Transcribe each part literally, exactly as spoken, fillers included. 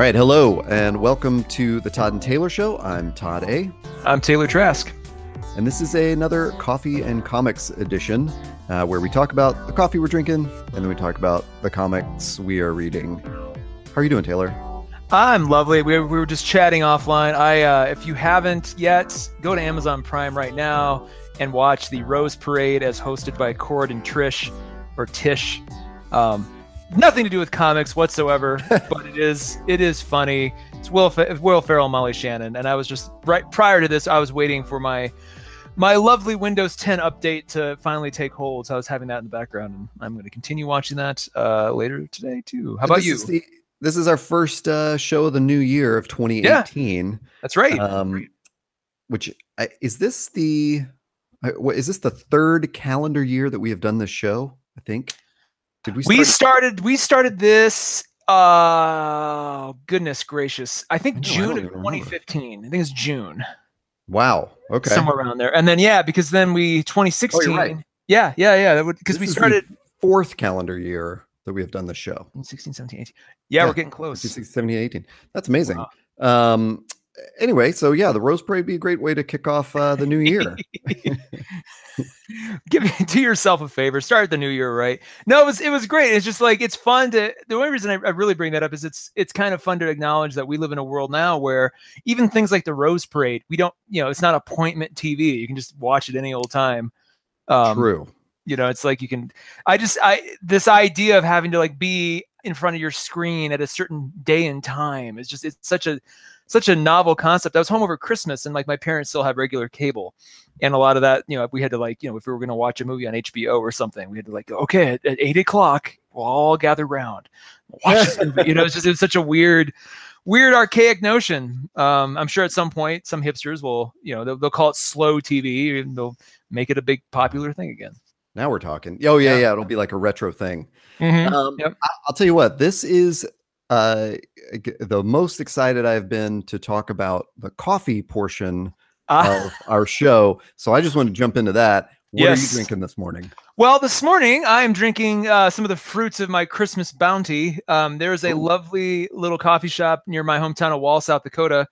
All right, hello, and welcome to the Todd and Taylor Show. I'm Todd A. I'm Taylor Trask. And this is a, another Coffee and Comics edition, uh, where we talk about the coffee we're drinking, and then we talk about the comics we are reading. How are you doing, Taylor? I'm lovely. We, we were just chatting offline. I, uh, if you haven't yet, go to Amazon Prime right now and watch the Rose Parade as hosted by Cord and Trish, or Tish. Um, Nothing to do with comics whatsoever, but it is it is funny. It's Will Fer- Will Ferrell, and Molly Shannon, and I was just right prior to this. I was waiting for my my lovely Windows ten update to finally take hold. So I was having that in the background, and I'm going to continue watching that uh, later today too. How about this you? Is the, this is our first uh, show of the new year of twenty eighteen. Yeah, that's right. Um, which I, is this the is this the third calendar year that we have done this show? I think. Did we, start- we started we started this uh goodness gracious I think I know, June I of twenty fifteen remember. I think it's June. Wow, okay, somewhere around there. And then yeah, because then we twenty sixteen. Oh, right. yeah yeah yeah that would because we started fourth calendar year that we have done the show. Sixteen seventeen eighteen yeah, yeah we're getting close. Sixteen seventeen eighteen That's amazing. Wow. um Anyway, so yeah, the Rose Parade would be a great way to kick off uh, the new year. Give do yourself a favor, start the new year right. No, it was it was great. It's just like it's fun to. The only reason I, I really bring that up is it's it's kind of fun to acknowledge that we live in a world now where even things like the Rose Parade, we don't, you know, it's not appointment T V. You can just watch it any old time. Um, True. You know, it's like you can. I just I this idea of having to like be in front of your screen at a certain day and time is just it's such a Such a novel concept. I was home over Christmas, and like my parents still have regular cable, and a lot of that, you know, we had to like, you know, if we were going to watch a movie on H B O or something, we had to like, okay, at, at eight o'clock, we'll all gather round, watch this movie. You know, it's just it's such a weird, weird archaic notion. Um, I'm sure at some point, some hipsters will, you know, they'll, they'll call it slow T V, and they'll make it a big popular thing again. Now we're talking. Oh yeah, yeah, yeah it'll be like a retro thing. Mm-hmm. Um, yep. I, I'll tell you what, this is. Uh, the most excited I've been to talk about the coffee portion ah. of our show. So I just want to jump into that. What yes. are you drinking this morning? Well, this morning I'm drinking uh, some of the fruits of my Christmas bounty. Um, there is a Ooh. lovely little coffee shop near my hometown of Wall, South Dakota,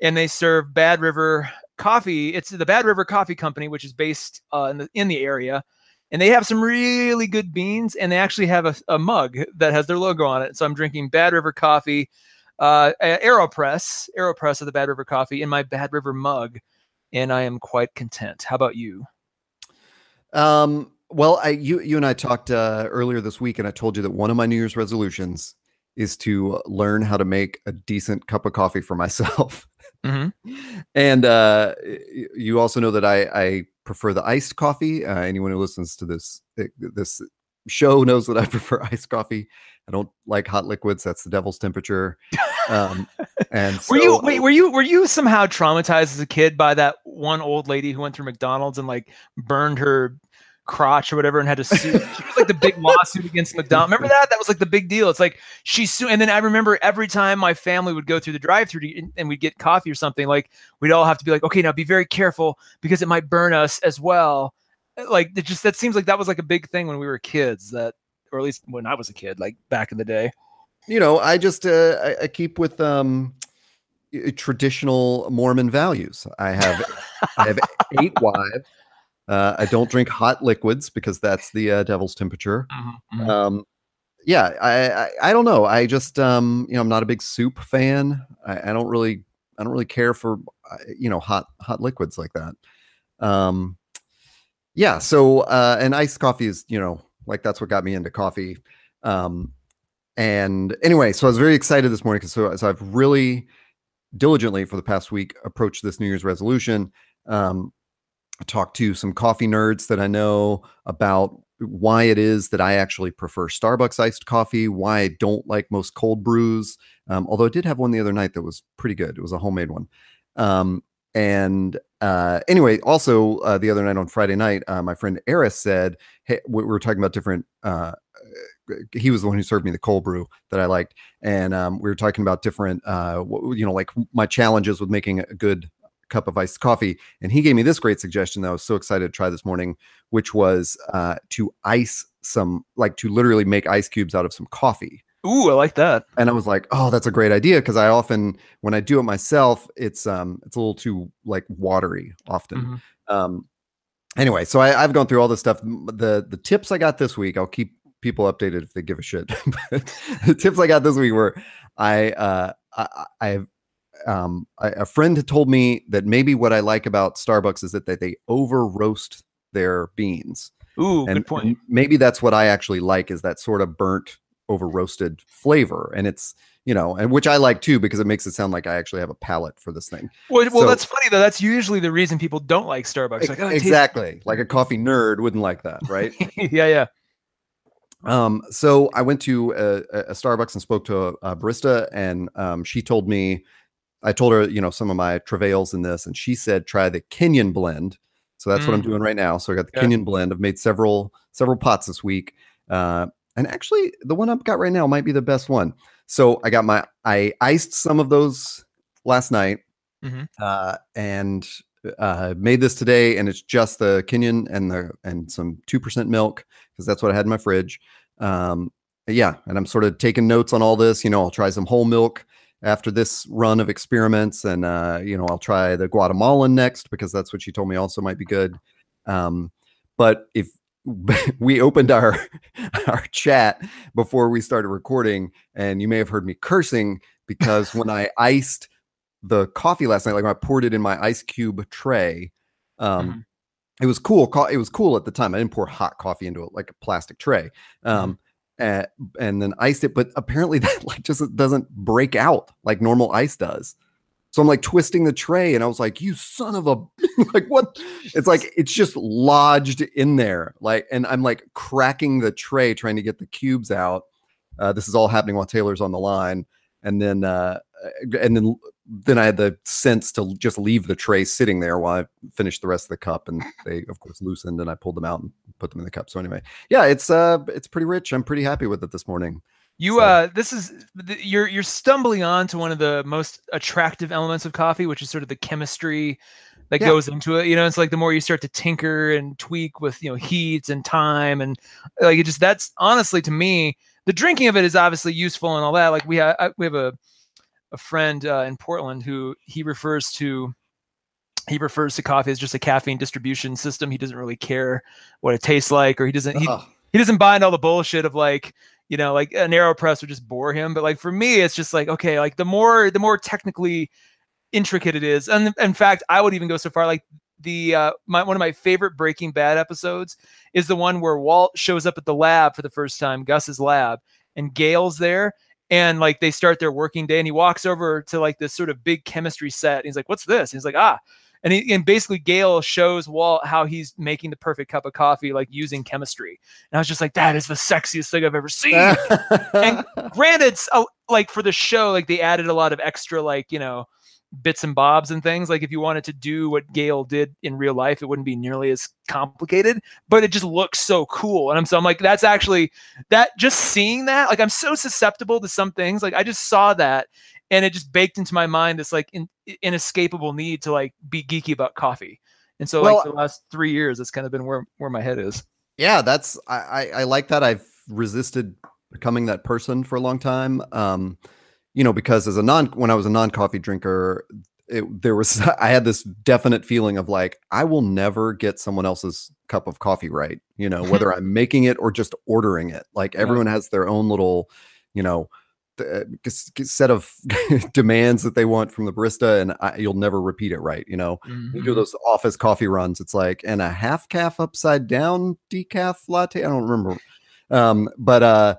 and they serve Bad River Coffee. It's the Bad River Coffee Company, which is based uh, in the in the area. And they have some really good beans, and they actually have a, a mug that has their logo on it. So I'm drinking Bad River Coffee, uh, Aeropress, Aeropress of the Bad River Coffee in my Bad River mug, and I am quite content. How about you? Um, well, I, you, you and I talked uh, earlier this week, and I told you that one of my New Year's resolutions is to learn how to make a decent cup of coffee for myself. Mm-hmm. And uh, you also know that I, I prefer the iced coffee. Uh, anyone who listens to this this show knows that I prefer iced coffee. I don't like hot liquids. That's the devil's temperature. Um, and so, were you wait, were you were you somehow traumatized as a kid by that one old lady who went through McDonald's and like burned her crotch or whatever and had to sue? She was like the big lawsuit against McDonald's. Remember that? That was like the big deal. It's like she sued. And then I remember every time my family would go through the drive-thru and, and we'd get coffee or something, like we'd all have to be like, okay, now be very careful because it might burn us as well. Like it just, that seems like that was like a big thing when we were kids, that, or at least when I was a kid, like back in the day. You know, I just, uh, I, I keep with, um, traditional Mormon values. I have, I have eight wives. Uh, I don't drink hot liquids because that's the uh, devil's temperature. Mm-hmm. Um, yeah, I, I, I don't know. I just, um, you know, I'm not a big soup fan. I, I don't really, I don't really care for, you know, hot, hot liquids like that. Um, yeah. So, uh, and iced coffee is, you know, like that's what got me into coffee. Um, and anyway, so I was very excited this morning because so, so I've really diligently for the past week approached this New Year's resolution. Um, Talk to some coffee nerds that I know about why it is that I actually prefer Starbucks iced coffee, why I don't like most cold brews. Um, although I did have one the other night that was pretty good. It was a homemade one. Um, and uh, anyway, also uh, the other night on Friday night, uh, my friend Eris said, hey, we were talking about different, uh, he was the one who served me the cold brew that I liked. And um, we were talking about different, uh, you know, like my challenges with making a good cup of iced coffee, and he gave me this great suggestion that I was so excited to try this morning, which was uh to ice some, like to literally make ice cubes out of some coffee. Ooh, I like that. And I was like, oh, that's a great idea, because I often, when I do it myself, it's um, it's a little too like watery often. Mm-hmm. Um, anyway, so I, I've gone through all this stuff. The the tips I got this week, I'll keep people updated if they give a shit. But the tips I got this week were, I uh, I, I um, I, a friend had told me that maybe what I like about Starbucks is that they, they over roast their beans. Ooh, and, good point. And maybe that's what I actually like, is that sort of burnt, over roasted flavor. And it's, you know, and which I like too, because it makes it sound like I actually have a palate for this thing. Well, well so, that's funny though. That's usually the reason people don't like Starbucks. Like, oh, exactly. Tastes- like a coffee nerd wouldn't like that. Right. yeah. Yeah. Um, so I went to a, a Starbucks and spoke to a, a barista, and um, she told me, I told her, you know, some of my travails in this, and she said, try the Kenyan blend. So that's mm. what I'm doing right now. So I got the yeah. Kenyan blend. I've made several, several pots this week. Uh, And actually, the one I've got right now might be the best one. So I got my, I iced some of those last night, mm-hmm. uh, and uh, made this today. And it's just the Kenyan and the and some two percent milk, because that's what I had in my fridge. Um, yeah, and I'm sort of taking notes on all this. You know, I'll try some whole milk after this run of experiments, and uh, you know, I'll try the Guatemalan next, because that's what she told me also might be good. Um, but if we opened our our chat before we started recording, and you may have heard me cursing, because when I iced the coffee last night, like when I poured it in my ice cube tray, um, mm-hmm. it was cool. Co- it was cool at the time. I didn't pour hot coffee into it, like a plastic tray, um, and, and then iced it. But apparently that like just doesn't break out like normal ice does. So I'm like twisting the tray, and I was like, you son of a, like what? It's like, it's just lodged in there. Like, and I'm like cracking the tray, trying to get the cubes out. Uh, this is all happening while Taylor's on the line. And then, uh, and then, then I had the sense to just leave the tray sitting there while I finished the rest of the cup. And they of course loosened, and I pulled them out and put them in the cup. So anyway, yeah, it's, uh, it's pretty rich. I'm pretty happy with it this morning. You uh, this is you're you're stumbling on to one of the most attractive elements of coffee, which is sort of the chemistry that yeah. goes into it. You know, it's like the more you start to tinker and tweak with, you know, heat and time, and like it just, that's honestly to me, the drinking of it is obviously useful and all that. Like we have we have a a friend uh, in Portland who he refers to. He refers to coffee as just a caffeine distribution system. He doesn't really care what it tastes like, or he doesn't he, he doesn't buy into all the bullshit of like, you know, like an Aeropress would just bore him. But like for me, it's just like, okay, like the more the more technically intricate it is. And in fact, I would even go so far, like the uh, my, one of my favorite Breaking Bad episodes is the one where Walt shows up at the lab for the first time, Gus's lab, and Gale's there. And like they start their working day, and he walks over to like this sort of big chemistry set. And he's like, what's this? And he's like, ah. And, he, and basically Gale shows Walt how he's making the perfect cup of coffee, like using chemistry. And I was just like, that is the sexiest thing I've ever seen. And granted, uh, like for the show, like they added a lot of extra, like, you know, bits and bobs and things. Like if you wanted to do what Gale did in real life, it wouldn't be nearly as complicated, but it just looks so cool. And I'm so I'm like, that's actually that just seeing that, like I'm so susceptible to some things. Like I just saw that, and it just baked into my mind this like in, inescapable need to like be geeky about coffee. And so well, like the last three years, that's kind of been where, where my head is. Yeah, that's, I, I, I like that. I've resisted becoming that person for a long time. Um, you know, because as a non, when I was a non coffee drinker, it, there was, I had this definite feeling of like, I will never get someone else's cup of coffee right. You know, whether I'm making it or just ordering it. Like everyone yeah. has their own little, you know, set of demands that they want from the barista, and I, you'll never repeat it right. You know, mm-hmm. you do those office coffee runs. It's like, and a half calf upside down decaf latte. I don't remember. Um, but, uh,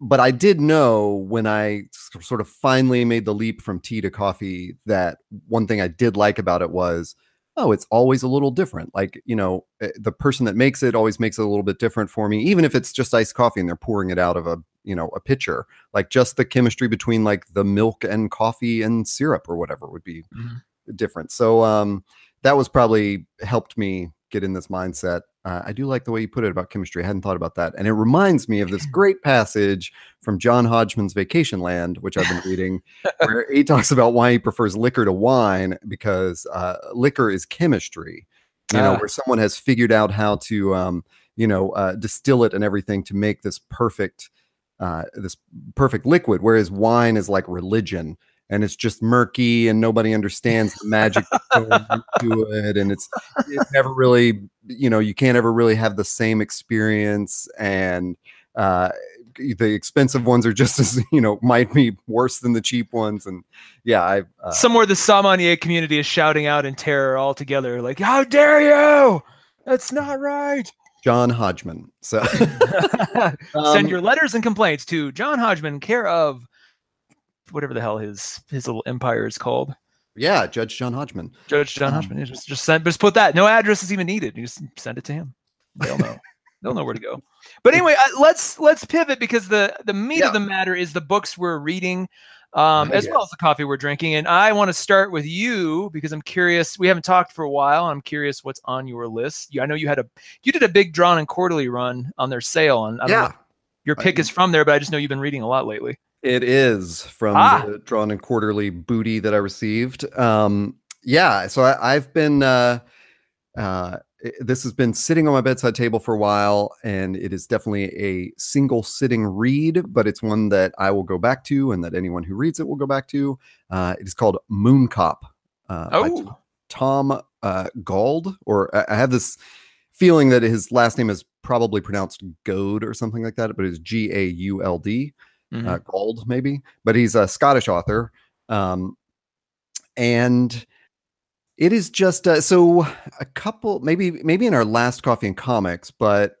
but I did know when I sort of finally made the leap from tea to coffee, that one thing I did like about it was, oh, it's always a little different. Like, you know, the person that makes it always makes it a little bit different for me, even if it's just iced coffee and they're pouring it out of a, you know, a pitcher. Like just the chemistry between like the milk and coffee and syrup or whatever would be mm-hmm. different. So um, that was probably helped me get in this mindset. Uh, I do like the way you put it about chemistry. I hadn't thought about that. And it reminds me of this great passage from John Hodgman's Vacation Land, which I've been reading, where he talks about why he prefers liquor to wine, because uh, liquor is chemistry, you know, uh, where someone has figured out how to, um, you know, uh, distill it and everything to make this perfect uh, this perfect liquid, whereas wine is like religion, and it's just murky and nobody understands the magic to it. And it's, it's never really, you know, you can't ever really have the same experience. And uh, the expensive ones are just as, you know, might be worse than the cheap ones. And yeah, I uh, somewhere the sommelier community is shouting out in terror all together, like, how dare you? That's not right. John Hodgman. So send your letters and complaints to John Hodgman, care of whatever the hell his his little empire is called. Yeah, Judge John Hodgman. Judge John um, Hodgman. Just just send, just put that. No address is even needed. You just send it to him. They'll know. They'll know where to go. But anyway, uh, let's let's pivot, because the the meat yeah. of the matter is the books we're reading, um, oh, as yeah. well as the coffee we're drinking. And I want to start with you, because I'm curious. We haven't talked for a while. I'm curious what's on your list. You, I know you had a you did a big Drawn and Quarterly run on their sale, and I don't yeah. know your pick I, is from there. But I just know you've been reading a lot lately. It is from ah. the Drawn and Quarterly booty that I received. Um, yeah, so I, I've been. Uh, uh, This has been sitting on my bedside table for a while, and it is definitely a single sitting read, but it's one that I will go back to, and that anyone who reads it will go back to. Uh, it is called Moon Cop. Uh, oh. By Tom uh, Gauld, or I have this feeling that his last name is probably pronounced Gauld or something like that, but it's G A U L D, mm-hmm. uh, Gauld maybe, but he's a Scottish author. Um, and... It is just uh, so a couple, maybe maybe in our last Coffee and Comics, but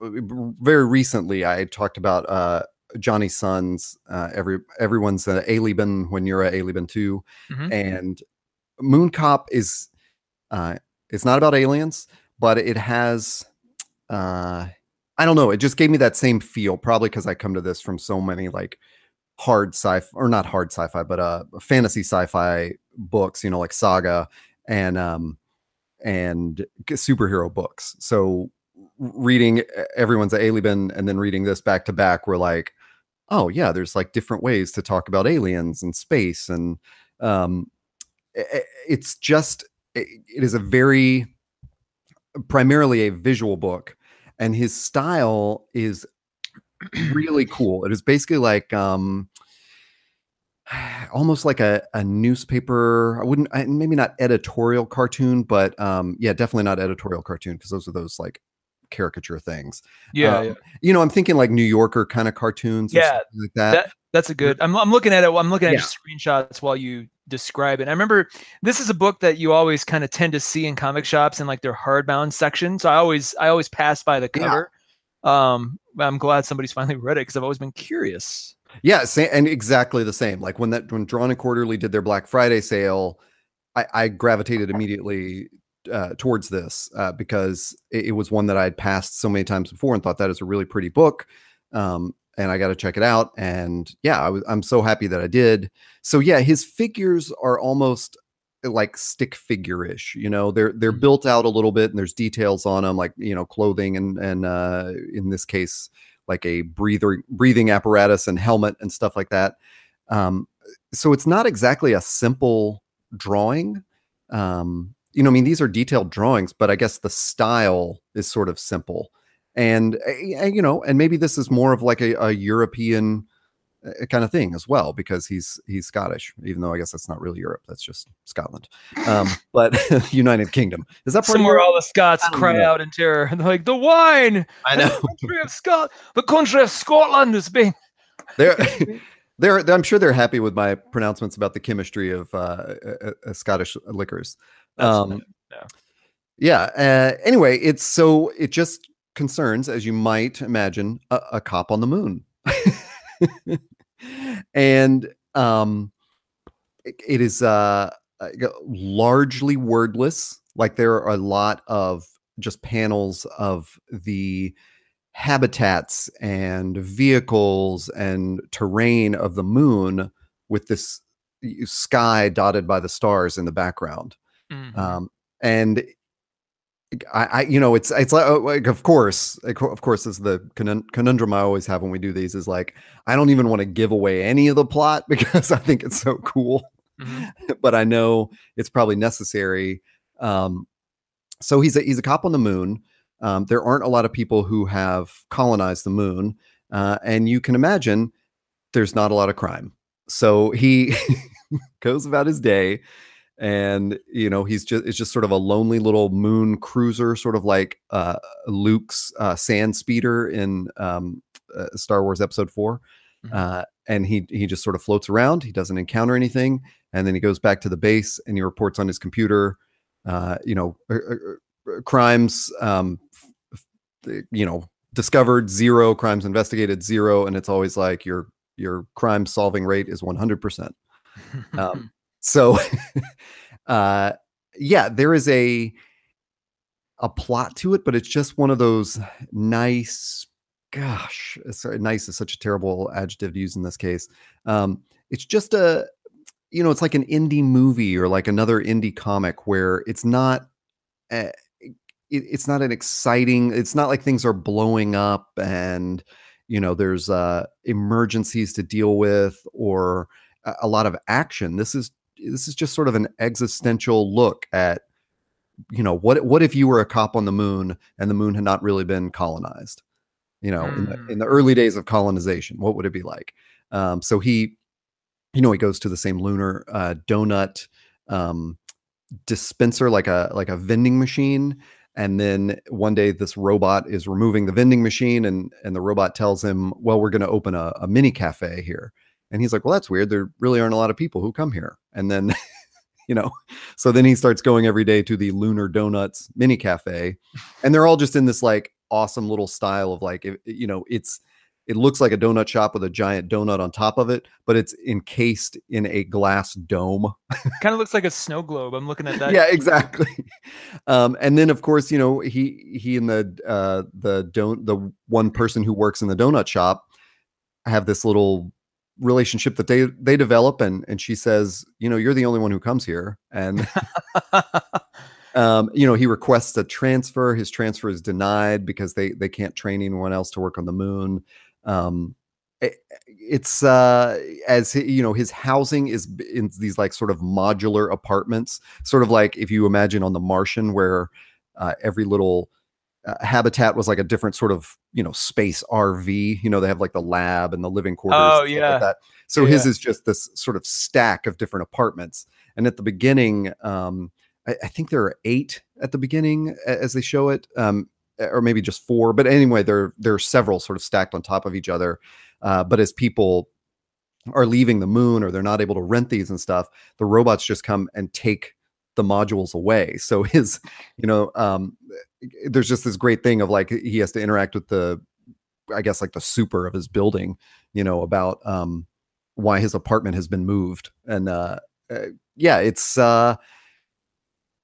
very recently I talked about uh, Johnny Sun's uh, every everyone's an Alien when you're an Alien too, mm-hmm. and Moon Cop is uh, it's not about aliens, but it has uh, I don't know, it just gave me that same feel, probably because I come to this from so many like hard sci-fi, or not hard sci-fi, but uh, fantasy sci-fi books, you know, like Saga and um and superhero books. So reading Everyone's Alien and then reading this back to back, we're like, oh yeah, there's like different ways to talk about aliens and space, and um it's just it, it is a very primarily a visual book, and his style is really cool. It is basically like um almost like a, a newspaper. I wouldn't, I, maybe not editorial cartoon, but um, yeah, definitely not editorial cartoon, because those are those like caricature things. Yeah, um, yeah. You know, I'm thinking like New Yorker kind of cartoons. Yeah, like that. that. That's a good, I'm, I'm looking at it. I'm looking at yeah. screenshots while you describe it. I remember this is a book that you always kind of tend to see in comic shops in like their hardbound section. So I always, I always pass by the cover. Yeah. Um, I'm glad somebody's finally read it, because I've always been curious. Yeah, same, and exactly the same. Like when that when Drawn and Quarterly did their Black Friday sale, I, I gravitated immediately uh, towards this uh, because it, it was one that I had passed so many times before and thought that is a really pretty book, um, and I got to check it out. And yeah, I was, I'm so happy that I did. So yeah, his figures are almost like stick figure-ish. You know, they're they're built out a little bit, and there's details on them, like, you know, clothing and and uh, in this case, like a breather, breathing apparatus and helmet and stuff like that. Um, so it's not exactly a simple drawing. Um, you know, I mean, these are detailed drawings, but I guess the style is sort of simple. And, and you know, and maybe this is more of like a, a European kind of thing as well, because he's he's Scottish, even though I guess that's not really Europe. That's just Scotland. Um, but United Kingdom. Is that part somewhere of all the Scots cry know. out in terror, and they're like, the wine! I know. The country of Scot- the country of Scotland is being... they're, they're, they're, I'm sure they're happy with my pronouncements about the chemistry of uh, uh, uh, Scottish liquors. Um, no. Yeah. Uh, anyway, it's so it just concerns, as you might imagine, a, a cop on the moon. And um, it, it is uh, largely wordless. Like there are a lot of just panels of the habitats and vehicles and terrain of the moon with this sky dotted by the stars in the background. Mm-hmm. Um, and I, I, you know, it's, it's like, like, of course, of course, this is the conundrum I always have when we do these, is like, I don't even want to give away any of the plot because I think it's so cool, mm-hmm. but I know it's probably necessary. Um, so he's a, he's a cop on the moon. Um, there aren't a lot of people who have colonized the moon. Uh, and you can imagine there's not a lot of crime. So he goes about his day, and, you know, he's just, it's just sort of a lonely little moon cruiser, sort of like uh, Luke's uh, sand speeder in um, uh, Star Wars Episode Four. Mm-hmm. Uh, and he, he just sort of floats around. He doesn't encounter anything. And then he goes back to the base and he reports on his computer, uh, you know, er, er, crimes, um, you know, discovered zero, crimes investigated zero. And it's always like your, your crime solving rate is one hundred percent. Um, so, uh, yeah, there is a, a plot to it, but it's just one of those nice, gosh, sorry, nice is such a terrible adjective to use in this case. Um, it's just a, you know, it's like an indie movie or like another indie comic where it's not, a, it, it's not an exciting, it's not like things are blowing up and, you know, there's uh, emergencies to deal with or a, a lot of action. This is, this is just sort of an existential look at, you know, what, what if you were a cop on the moon and the moon had not really been colonized, you know, mm. in, the, in the early days of colonization, what would it be like? Um, so he, you know, he goes to the same lunar uh, donut um, dispenser, like a like a vending machine. And then one day this robot is removing the vending machine, and and the robot tells him, well, we're going to open a, a mini cafe here. And he's like, well, that's weird. There really aren't a lot of people who come here. And then, you know, so then he starts going every day to the Lunar Donuts mini cafe. And they're all just in this like awesome little style of like, you know, it's, it looks like a donut shop with a giant donut on top of it, but it's encased in a glass dome. Kind of looks like a snow globe. I'm looking at that. Yeah, exactly. Um, and then, of course, you know, he he and the uh, the don the one person who works in the donut shop have this little relationship that they they develop, and and she says, you know, you're the only one who comes here, and. Um, you know, he requests a transfer. His transfer is denied because they they can't train anyone else to work on the moon. Um, it, it's uh, as he, you know, his housing is in these like sort of modular apartments, sort of like if you imagine on The Martian, where uh, every little uh, habitat was like a different sort of, you know, space R V. You know, they have like the lab and the living quarters. Oh, and yeah. Like that. So yeah. His is just this sort of stack of different apartments. And at the beginning, um, I think there are eight at the beginning as they show it, um, or maybe just four. But anyway, there, there are several sort of stacked on top of each other. Uh, but as people are leaving the moon or they're not able to rent these and stuff, the robots just come and take the modules away. So his, you know, um, there's just this great thing of like, he has to interact with the, I guess, like the super of his building, you know, about um, why his apartment has been moved. And uh, uh, yeah, it's... Uh,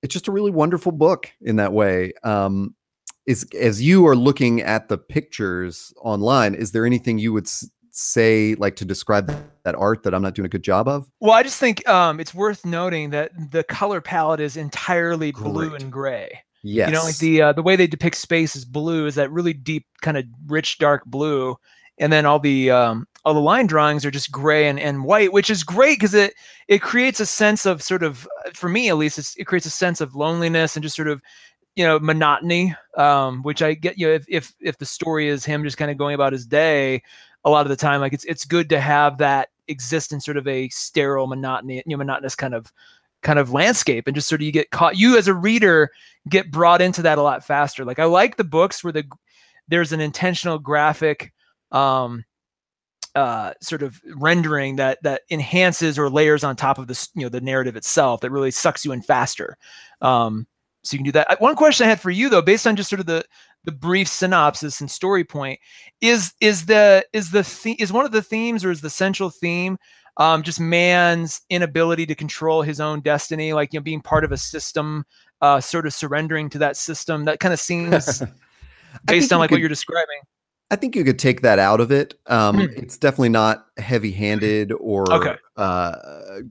It's just a really wonderful book in that way. Um, is as you are looking at the pictures online, is there anything you would s say like to describe that, that art that I'm not doing a good job of? Well, I just think um, it's worth noting that the color palette is entirely Great. blue and gray. Yes, you know, like the uh, the way they depict space is blue, is that really deep, kind of rich, dark blue, and then all the um, all the line drawings are just gray and, and white, which is great because it it creates a sense of sort of, for me at least, it's, it creates a sense of loneliness and just sort of, you know, monotony, um, which I get, you know, if, if, if the story is him just kind of going about his day, a lot of the time, like it's, it's good to have that exist in sort of a sterile monotony, you know, monotonous kind of, kind of landscape, and just sort of you get caught, you as a reader get brought into that a lot faster. Like I like the books where the, there's an intentional graphic, um, Uh, sort of rendering that that enhances or layers on top of this, you know, the narrative itself that really sucks you in faster. Um, so you can do that. One question I had for you though, based on just sort of the the brief synopsis and story point, is is the is the the is one of the themes, or is the central theme um, just man's inability to control his own destiny, like, you know, being part of a system, uh, sort of surrendering to that system? That kind of seems based on like what you're describing. I think you could take that out of it. Um, mm. It's definitely not heavy-handed or, okay. uh,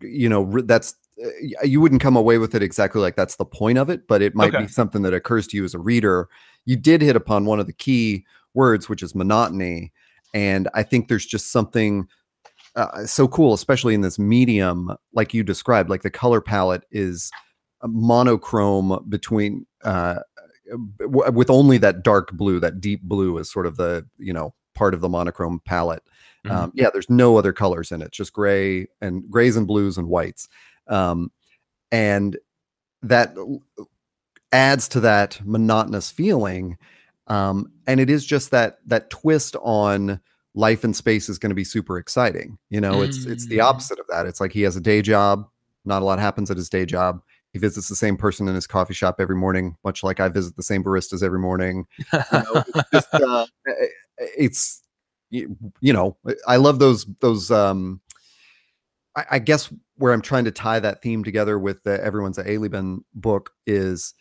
you know, that's uh, you wouldn't come away with it exactly like that's the point of it, but it might okay. be something that occurs to you as a reader. You did hit upon one of the key words, which is monotony. And I think there's just something uh, so cool, especially in this medium, like you described, like the color palette is a monochrome between uh, with only that dark blue, that deep blue is sort of the, you know, part of the monochrome palette. Mm-hmm. Um, yeah, there's no other colors in it, just gray and grays and blues and whites. Um, and that adds to that monotonous feeling. Um, and it is just that, that twist on life in space is going to be super exciting. You know, mm. it's, it's the opposite of that. It's like, he has a day job. Not a lot happens at his day job. He visits the same person in his coffee shop every morning, much like I visit the same baristas every morning. You know, it's, just, uh, it's, you know, I love those, those, um, I, I guess where I'm trying to tie that theme together with the Everyone's Alien book is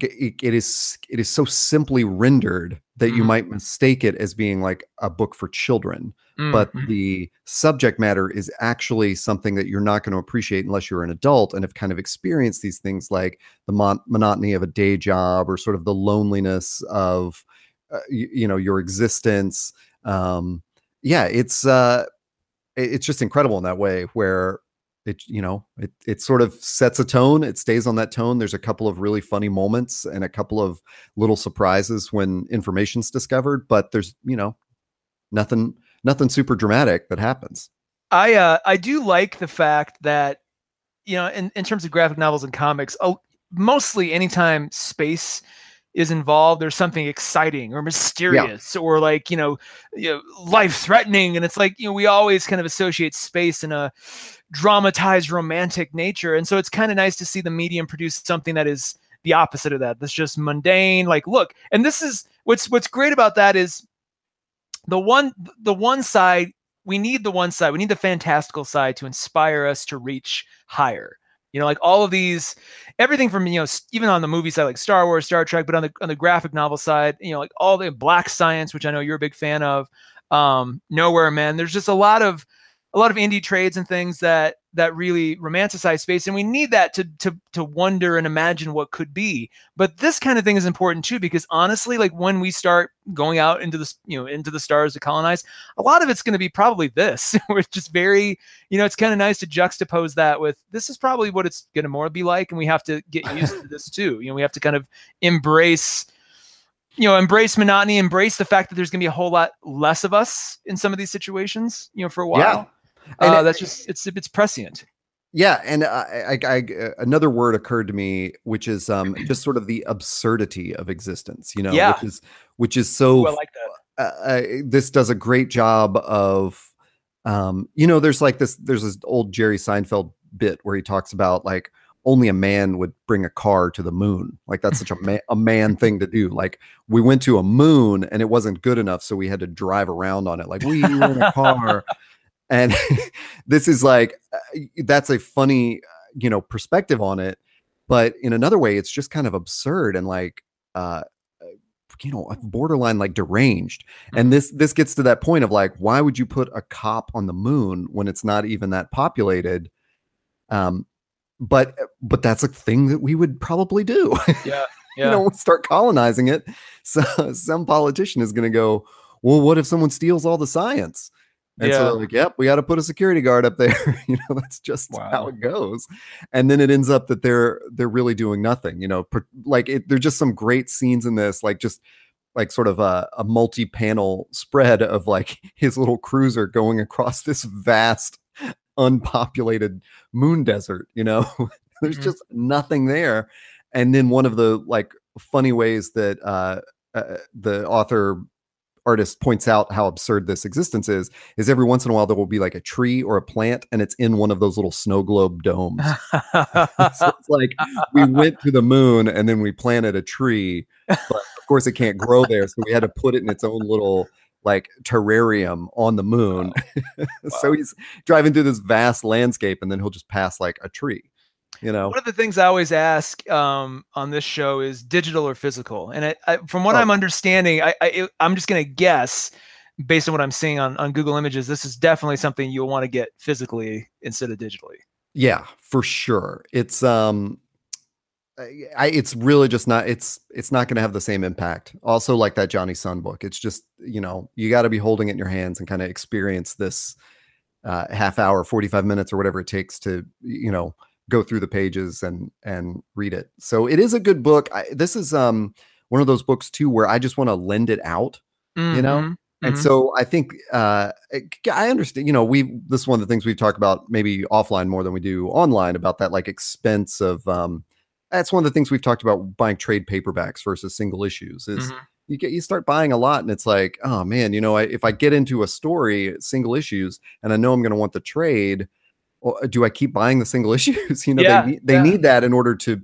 it, it is, it is so simply rendered that mm. you might mistake it as being like a book for children. But the subject matter is actually something that you're not going to appreciate unless you're an adult and have kind of experienced these things like the mon monotony of a day job or sort of the loneliness of, uh, you, you know, your existence. Um, yeah, it's uh, it, it's just incredible in that way where it, you know, it, it sort of sets a tone. It stays on that tone. There's a couple of really funny moments and a couple of little surprises when information's discovered, but there's, you know, nothing... nothing super dramatic that happens. I uh, I do like the fact that, you know, in, in terms of graphic novels and comics, uh, mostly anytime space is involved, there's something exciting or mysterious yeah. or like, you know, you know, life-threatening. And it's like, you know, we always kind of associate space in a dramatized romantic nature. And so it's kind of nice to see the medium produce something that is the opposite of that. That's just mundane. Like, look, and this is what's, what's great about that is, The one, the one side, we need the one side, we need the fantastical side to inspire us to reach higher. You know, like all of these, everything from, you know, even on the movie side, like Star Wars, Star Trek, but on the, on the graphic novel side, you know, like all the Black Science, which I know you're a big fan of, um, Nowhere Man. There's just a lot of, a lot of indie trades and things that, that really romanticize space. And we need that to, to, to wonder and imagine what could be. But this kind of thing is important too, because honestly, like when we start going out into the, you know, into the stars to colonize, a lot of it's going to be probably this, where it's just very, you know, it's kind of nice to juxtapose that with, this is probably what it's going to more be like. And we have to get used to this too. You know, we have to kind of embrace, you know, embrace monotony, embrace the fact that there's going to be a whole lot less of us in some of these situations, you know, for a while. Yeah. And uh, it, that's just, it's, it's prescient. Yeah. And I, I, I, another word occurred to me, which is um, just sort of the absurdity of existence, you know, yeah. which is, which is so, Ooh, I like that. Uh, I, this does a great job of, um, you know, there's like this, there's this old Jerry Seinfeld bit where he talks about like, only a man would bring a car to the moon. Like that's such a, ma a man thing to do. Like we went to a moon and it wasn't good enough. So we had to drive around on it. Like we were in a car. And this is like, that's a funny, you know, perspective on it. But in another way, it's just kind of absurd and like, uh, you know, borderline like deranged. And this, this gets to that point of like, why would you put a cop on the moon when it's not even that populated? Um, but, but that's a thing that we would probably do. Yeah. Yeah. You know, we'll start colonizing it. So some politician is going to go, well, what if someone steals all the science? And yeah. so they're like, yep, we got to put a security guard up there. You know, that's just wow. how it goes. And then it ends up that they're, they're really doing nothing, you know, per, like it, there's just some great scenes in this, like just like sort of a, a multi-panel spread of like his little cruiser going across this vast unpopulated moon desert, you know, there's mm-hmm. just nothing there. And then one of the like funny ways that uh, uh, the author artist points out how absurd this existence is, is every once in a while there will be like a tree or a plant and it's in one of those little snow globe domes. So it's like we went to the moon and then we planted a tree, but of course it can't grow there. So we had to put it in its own little like terrarium on the moon. Wow. Wow. So he's driving through this vast landscape and then he'll just pass like a tree. You know, one of the things I always ask um, on this show is digital or physical. And I, I, from what oh. I'm understanding, I, I, I'm just going to guess based on what I'm seeing on, on Google Images, this is definitely something you'll want to get physically instead of digitally. Yeah, for sure. It's um, I, I, it's really just not, it's, it's not going to have the same impact. Also like that Johnny Sun book. It's just, you know, you got to be holding it in your hands and kind of experience this uh, half hour, forty-five minutes or whatever it takes to, you know, go through the pages and, and read it. So it is a good book. I, this is um, one of those books too, where I just want to lend it out, mm-hmm. you know, And mm-hmm. so I think uh, I understand, you know, we this is one of the things we talk about maybe offline more than we do online about that, like expense of um, that's one of the things we've talked about buying trade paperbacks versus single issues is mm-hmm. you get you start buying a lot and it's like, oh, man, you know, I, if I get into a story, single issues and I know I'm going to want the trade. Do I keep buying the single issues? You know, yeah, they, they yeah. need that in order to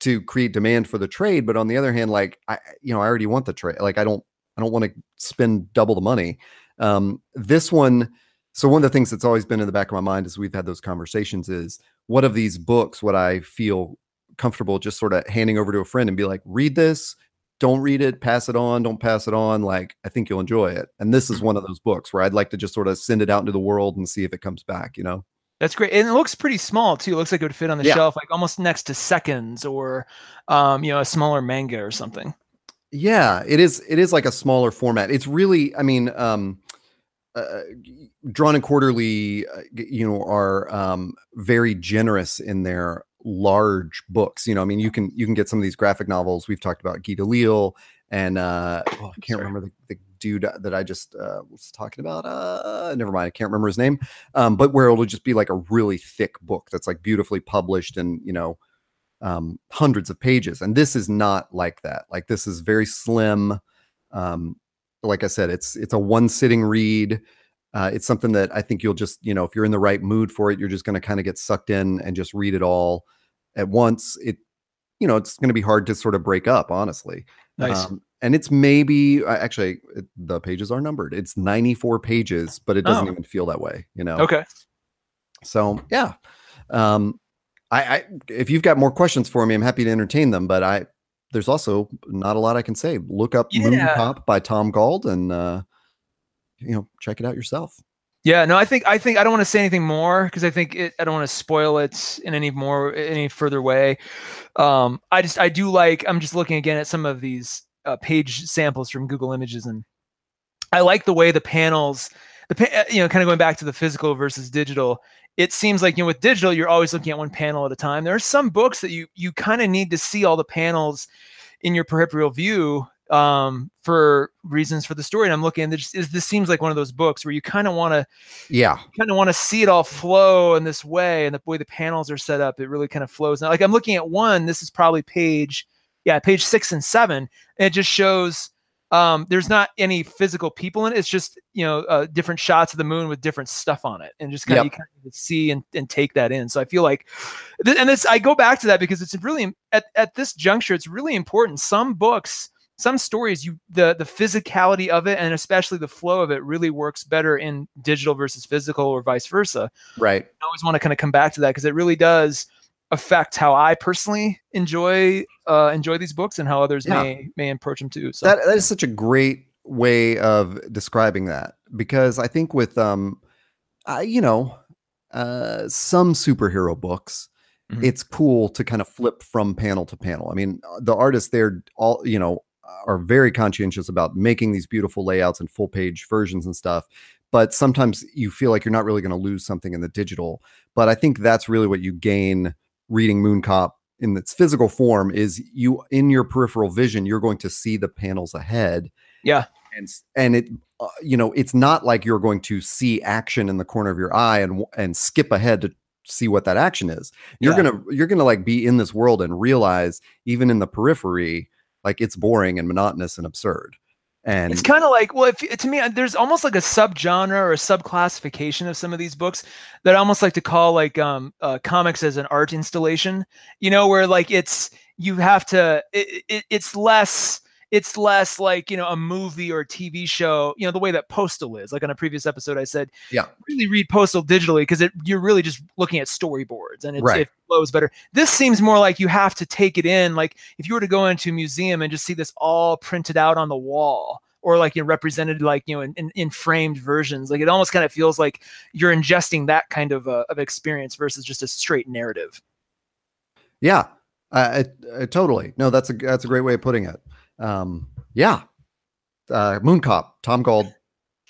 to create demand for the trade. But on the other hand, like, I you know, I already want the trade. Like, I don't. I don't want to spend double the money. Um, this one. So one of the things that's always been in the back of my mind as we've had those conversations is what of these books would I feel comfortable just sort of handing over to a friend and be like, read this, don't read it, pass it on, don't pass it on. Like, I think you'll enjoy it. And this is one of those books where I'd like to just sort of send it out into the world and see if it comes back, you know? That's great. And it looks pretty small too. It looks like it would fit on the yeah. shelf, like almost next to Seconds or, um, you know, a smaller manga or something. Yeah, it is. It is like a smaller format. It's really, I mean, um, uh, Drawn and Quarterly, uh, you know, are um, very generous in their large books. You know, I mean, you can you can get some of these graphic novels. We've talked about Guy Delisle and uh, oh, I can't Sorry. remember the, the dude that I just uh, was talking about. Uh, never mind, I can't remember his name. Um, but where it'll just be like a really thick book that's like beautifully published and, you know, um, hundreds of pages. And this is not like that. Like, this is very slim. Um, like I said, it's, it's a one sitting read. Uh, it's something that I think you'll just, you know, if you're in the right mood for it, you're just going to kind of get sucked in and just read it all at once. It, you know, it's going to be hard to sort of break up, honestly. Nice. Um, and it's maybe actually it, the pages are numbered. It's ninety-four pages, but it doesn't oh. even feel that way, you know? Okay. So yeah. Um, I, I, if you've got more questions for me, I'm happy to entertain them, but I, there's also not a lot I can say. Look up yeah. Moon Cop by Tom Gauld and, uh, you know, check it out yourself. Yeah, no, I think, I think I don't want to say anything more because I think it, I don't want to spoil it in any more, any further way. Um, I just, I do like, I'm just looking again at some of these uh, page samples from Google Images. And I like the way the panels, the pa- you know, kind of going back to the physical versus digital, it seems like, you know, with digital, you're always looking at one panel at a time. There are some books that you, you kind of need to see all the panels in your peripheral view um, for reasons for the story. And I'm looking, this, this seems like one of those books where you kind of want to, yeah, kind of want to see it all flow in this way. And the way the panels are set up, it really kind of flows. Now, like I'm looking at one, this is probably page, yeah, page six and seven. And it just shows Um, there's not any physical people in it. It's just, you know, uh, different shots of the moon with different stuff on it, and just kind of yep. you kind of see and, and take that in. So I feel like, th- and this I go back to that because it's really at, at this juncture it's really important. Some books, some stories, you the the physicality of it and especially the flow of it really works better in digital versus physical or vice versa. Right. I always want to kind of come back to that because it really does affect how I personally enjoy uh, enjoy these books and how others yeah. may may approach them too. So that, that is such a great way of describing that, because I think with um, I, you know, uh, some superhero books, mm-hmm. it's cool to kind of flip from panel to panel. I mean, the artists there all you know are very conscientious about making these beautiful layouts and full page versions and stuff. But sometimes you feel like you're not really going to lose something in the digital. But I think that's really what you gain reading Moon Cop in its physical form is you in your peripheral vision, you're going to see the panels ahead. Yeah. And, and it, uh, you know, it's not like you're going to see action in the corner of your eye and, and skip ahead to see what that action is. You're yeah. going to, you're going to like be in this world and realize even in the periphery, like it's boring and monotonous and absurd. And it's kind of like, well, if, to me, there's almost like a subgenre or a subclassification of some of these books that I almost like to call like um, uh, comics as an art installation, you know, where like it's, you have to, it, it, it's less, it's less like, you know, a movie or a T V show, you know, the way that Postal is. Like on a previous episode, I said, yeah, really read Postal digitally because you're really just looking at storyboards and it's, right. it flows better. This seems more like you have to take it in. Like if you were to go into a museum and just see this all printed out on the wall or like, you know, represented like, you know, in, in, in framed versions, like it almost kind of feels like you're ingesting that kind of uh, of experience versus just a straight narrative. Yeah, uh, I, I, totally. No, that's a, that's a great way of putting it. Um, yeah, uh, Moon Cop, Tom Gauld,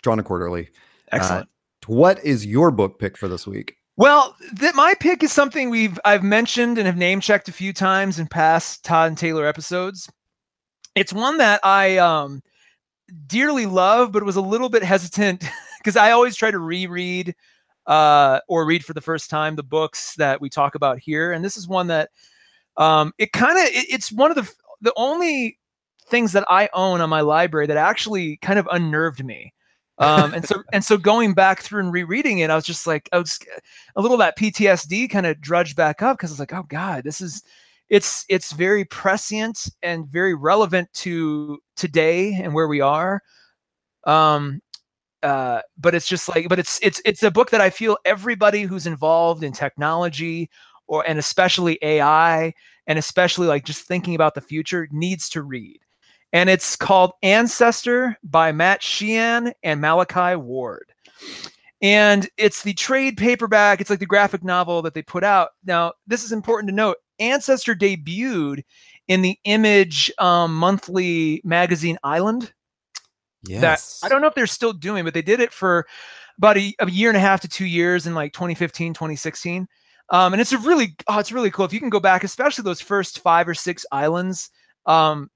Drawn and Quarterly. Excellent. Uh, what is your book pick for this week? Well, th- my pick is something we've, I've mentioned and have name checked a few times in past Todd and Taylor episodes. It's one that I, um, dearly love, but was a little bit hesitant because I always try to reread uh, or read for the first time the books that we talk about here. And this is one that um, it kind of, it, it's one of the, the only things that I own on my library that actually kind of unnerved me. um, and so, and so going back through and rereading it, I was just like, I was a little, that P T S D kind of drudged back up. Cause I was like, oh God, this is, it's, it's very prescient and very relevant to today and where we are. Um, uh, but it's just like, but it's, it's, it's a book that I feel everybody who's involved in technology or, and especially A I, and especially like just thinking about the future needs to read. And it's called Ancestor by Matt Sheehan and Malachi Ward. And it's the trade paperback. It's like the graphic novel that they put out. Now, this is important to note. Ancestor debuted in the Image um, monthly magazine Island. Yes. That I don't know if they're still doing, but they did it for about a, a year and a half to two years in like twenty fifteen, twenty sixteen. Um, and it's a really, oh, it's really cool. If you can go back, especially those first five or six Islands, um,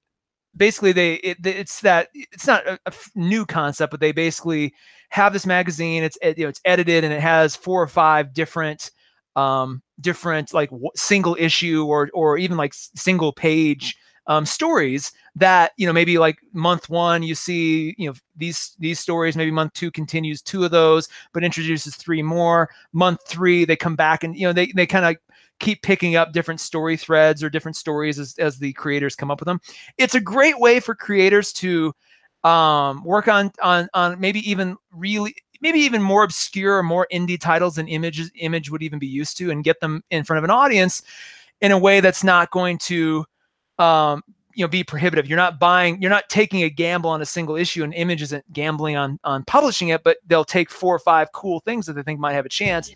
basically they, it, it's that it's not a, a new concept, but they basically have this magazine. It's, you know, it's edited and it has four or five different, um, different like w- single issue or, or even like single page, um, stories that, you know, maybe like month one, you see, you know, these, these stories, maybe month two continues two of those, but introduces three more. Month three, they come back and, you know, they, they kind of keep picking up different story threads or different stories as, as the creators come up with them. It's a great way for creators to um, work on, on, on maybe even really, maybe even more obscure or more indie titles than images Image would even be used to, and get them in front of an audience in a way that's not going to, um, you know, be prohibitive. You're not buying, you're not taking a gamble on a single issue, and Image isn't gambling on, on publishing it, but they'll take four or five cool things that they think might have a chance,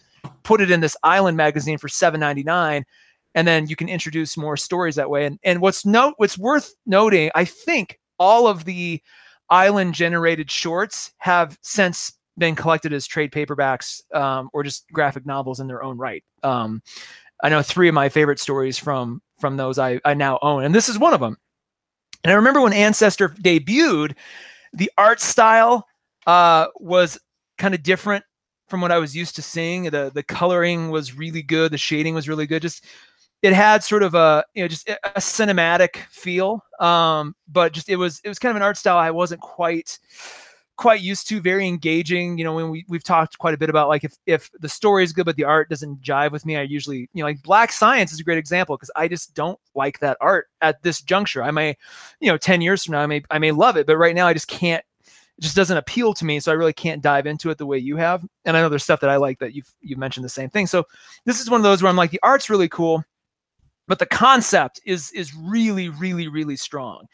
put it in this Island magazine for seven ninety-nine, and then you can introduce more stories that way. And and what's note what's worth noting, I think all of the Island generated shorts have since been collected as trade paperbacks um, or just graphic novels in their own right. Um, I know three of my favorite stories from from those I, I now own, and this is one of them. And I remember when Ancestor debuted, the art style uh, was kind of different from what I was used to seeing. The the coloring was really good. The shading was really good. Just it had sort of a, you know, just a cinematic feel. Um, but just it was it was kind of an art style I wasn't quite quite used to. Very engaging. You know, when we we've talked quite a bit about like if if the story is good but the art doesn't jive with me, I usually, you know, like Black Science is a great example because I just don't like that art at this juncture. I may, you know, ten years from now I may I may love it, but right now I just can't. It just doesn't appeal to me, so I really can't dive into it the way you have. And I know there's stuff that I like that you've you mentioned the same thing. So this is one of those where I'm like, the art's really cool, but the concept is is really, really, really strong.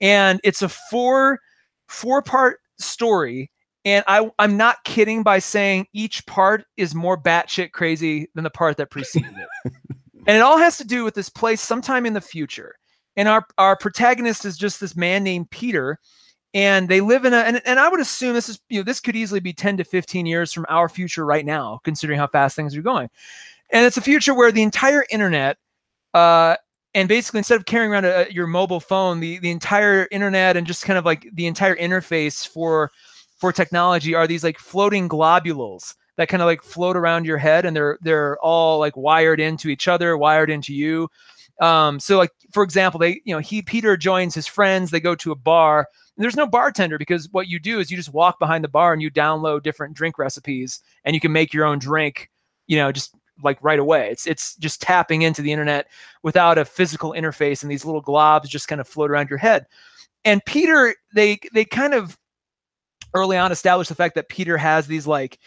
And it's a four four part story, and I I'm not kidding by saying each part is more batshit crazy than the part that preceded it. And it all has to do with this place sometime in the future. And our our protagonist is just this man named Peter. And they live in a, and, and I would assume this is, you know, this could easily be ten to fifteen years from our future right now, considering how fast things are going. And it's a future where the entire internet, uh, and basically instead of carrying around a, your mobile phone, the, the entire internet and just kind of like the entire interface for, for technology are these like floating globules that kind of like float around your head, and they're, they're all like wired into each other, wired into you. Um, so like, for example, they, you know, he, Peter joins his friends, they go to a bar. There's no bartender because what you do is you just walk behind the bar and you download different drink recipes and you can make your own drink, you know, just like right away. It's it's just tapping into the internet without a physical interface, and these little globs just kind of float around your head. And Peter, they they kind of early on established the fact that Peter has these like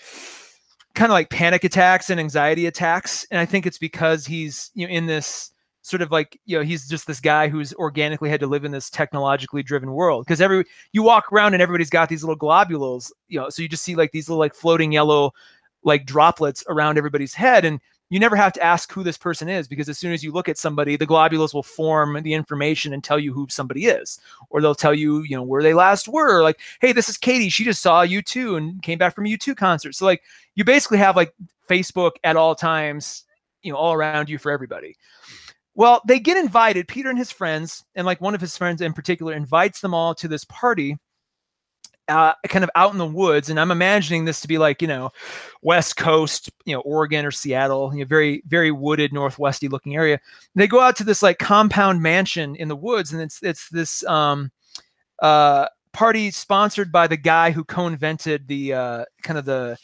kind of like panic attacks and anxiety attacks. And I think it's because he's, you know, in this sort of like, you know, he's just this guy who's organically had to live in this technologically driven world, because every you walk around and everybody's got these little globules, you know, so you just see like these little like floating yellow like droplets around everybody's head, and you never have to ask who this person is, because as soon as you look at somebody, the globules will form the information and tell you who somebody is, or they'll tell you, you know, where they last were, or like, hey, this is Katie, she just saw U two and came back from a U two concert. So like you basically have like Facebook at all times, you know, all around you for everybody. Well, they get invited, Peter and his friends, and like one of his friends in particular invites them all to this party uh, kind of out in the woods. And I'm imagining this to be like, you know, West Coast, you know, Oregon or Seattle, you know, very, very wooded, northwesty looking area. And they go out to this like compound mansion in the woods. And it's, it's this um, uh, party sponsored by the guy who co-invented the uh, kind of the,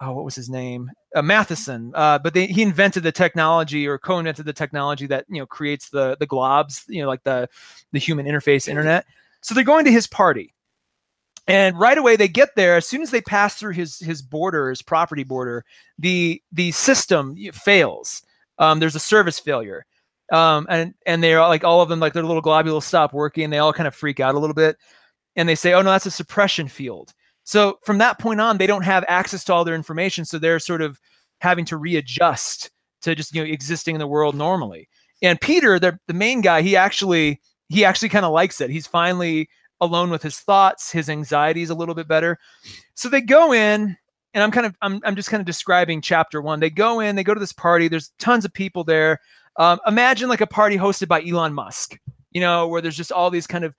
oh, what was his name? Uh, Matheson. Uh, but they, he invented the technology or co-invented the technology that, you know, creates the, the globs, you know, like the, the human interface internet. So they're going to his party. And right away they get there. As soon as they pass through his, his border, his property border, the, the system fails. Um, there's a service failure. Um, and, and they're like, all of them, like their little globules stop working. They all kind of freak out a little bit and they say, oh no, that's a suppression field. So from that point on, they don't have access to all their information. So they're sort of having to readjust to just, you know, existing in the world normally. And Peter, the, the main guy, he actually, he actually kind of likes it. He's finally alone with his thoughts, his anxieties a little bit better. So they go in, and I'm kind of, I'm, I'm just kind of describing chapter one. They go in, they go to this party. There's tons of people there. Um, imagine like a party hosted by Elon Musk, you know, where there's just all these kind of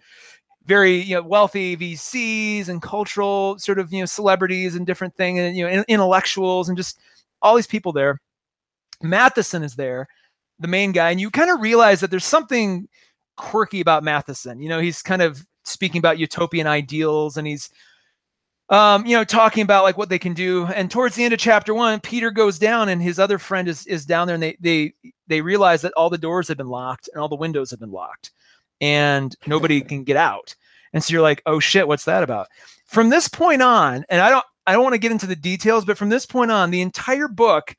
very, you know, wealthy V Cs and cultural sort of, you know, celebrities and different things and, you know, intellectuals and just all these people there. Matheson is there, the main guy. And you kind of realize that there's something quirky about Matheson. You know, he's kind of speaking about utopian ideals and he's, um, you know, talking about like what they can do. And towards the end of chapter one, Peter goes down and his other friend is, is down there and they, they, they realize that all the doors have been locked and all the windows have been locked and nobody can get out. And so you're like, oh shit, what's that about? From this point on, and I don't, I don't want to get into the details, but from this point on, the entire book,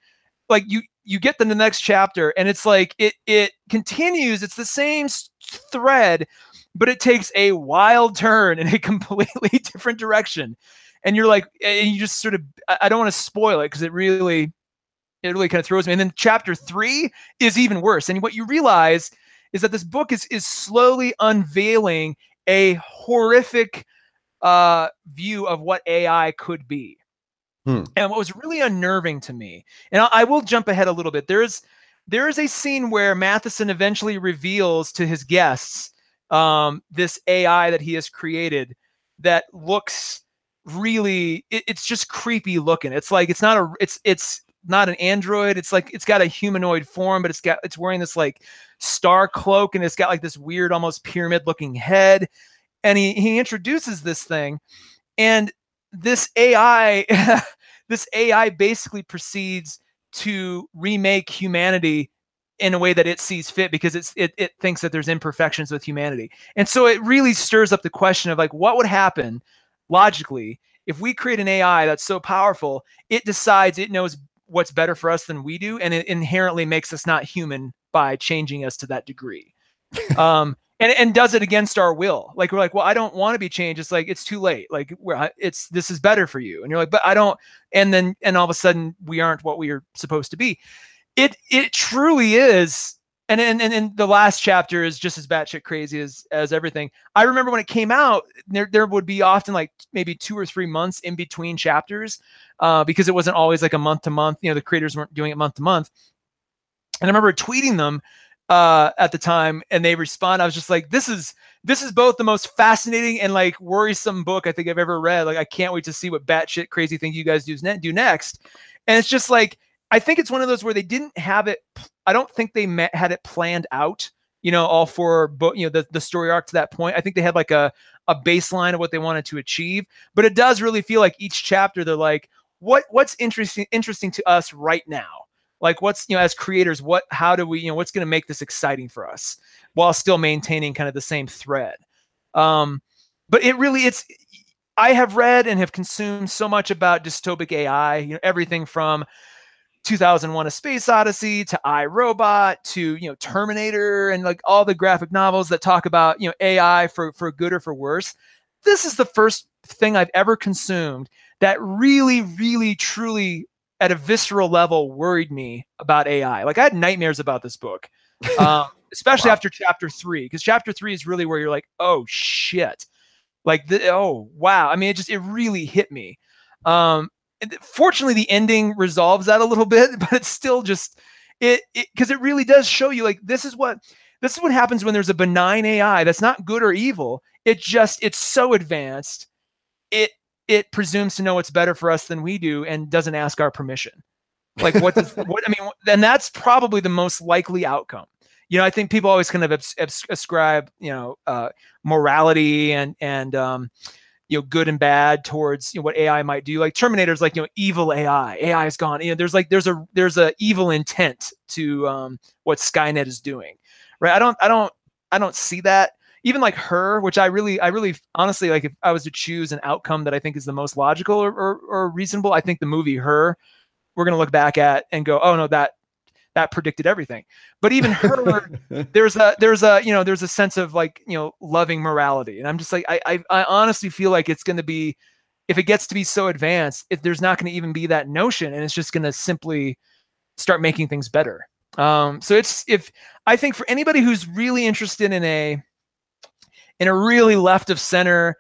like you, you get to the next chapter and it's like, it, it continues. It's the same thread, but it takes a wild turn in a completely different direction. And you're like, and you just sort of, I don't want to spoil it because it really, it really kind of throws me. And then chapter three is even worse. And what you realize is that this book is, is slowly unveiling a horrific uh, view of what A I could be. Hmm. And what was really unnerving to me, and I, I will jump ahead a little bit. There is, there is a scene where Matheson eventually reveals to his guests um, this A I that he has created that looks really, it, it's just creepy looking. It's like, it's not a, it's, it's not an android. It's like, it's got a humanoid form, but it's got, it's wearing this like star cloak and it's got like this weird, almost pyramid looking head. And he, he introduces this thing and this A I, this A I basically proceeds to remake humanity in a way that it sees fit because it's, it, it thinks that there's imperfections with humanity. And so it really stirs up the question of like, what would happen logically if we create an A I that's so powerful, it decides it knows what's better for us than we do. And it inherently makes us not human by changing us to that degree. Um, and, and does it against our will. Like, we're like, well, I don't want to be changed. It's like, it's too late. Like we're, it's, this is better for you. And you're like, but I don't. And then, and all of a sudden we aren't what we are supposed to be. It, it truly is. And and and the last chapter is just as batshit crazy as, as everything. I remember when it came out, there, there would be often like maybe two or three months in between chapters uh, because it wasn't always like a month to month, you know, the creators weren't doing it month to month. And I remember tweeting them uh, at the time and they respond. I was just like, this is, this is both the most fascinating and like worrisome book I think I've ever read. Like, I can't wait to see what batshit crazy thing you guys do, ne- do next. And it's just like, I think it's one of those where they didn't have it. I don't think they met, had it planned out, you know, all for, you know, the, the story arc to that point. I think they had like a, a baseline of what they wanted to achieve, but it does really feel like each chapter they're like, what, what's interesting, interesting to us right now? Like what's, you know, as creators, what, how do we, you know, what's going to make this exciting for us while still maintaining kind of the same thread. Um, but it really, it's, I have read and have consumed so much about dystopic A I, you know, everything from two thousand one: A Space Odyssey to I, Robot to, you know, Terminator and like all the graphic novels that talk about, you know, A I for, for good or for worse. This is the first thing I've ever consumed that really, really, truly at a visceral level worried me about A I. Like I had nightmares about this book, um, especially wow. after chapter three, because chapter three is really where you're like, oh shit. Like, the, oh, wow. I mean, it just, it really hit me. Um, Fortunately, the ending resolves that a little bit, but it's still just it because it, it really does show you like this is what this is what happens when there's a benign A I that's not good or evil. It just it's so advanced it it presumes to know what's better for us than we do and doesn't ask our permission. Like what does what I mean? And that's probably the most likely outcome. You know, I think people always kind of ascribe, you know, uh, morality and and um, you know, good and bad towards, you know, what A I might do. Like Terminator's like, you know, evil A I. A I is gone. You know, there's like there's a there's a evil intent to um, what Skynet is doing, right? I don't I don't I don't see that. Even like Her, which I really I really honestly like, if I was to choose an outcome that I think is the most logical or or, or reasonable, I think the movie Her, we're gonna look back at and go, oh no, that. that predicted everything. But even Her, there's a, there's a, you know, there's a sense of like, you know, loving morality. And I'm just like, I, I, I honestly feel like it's going to be, if it gets to be so advanced, if there's not going to even be that notion, and it's just going to simply start making things better. Um, so it's, if I think for anybody who's really interested in a, in a really left of center,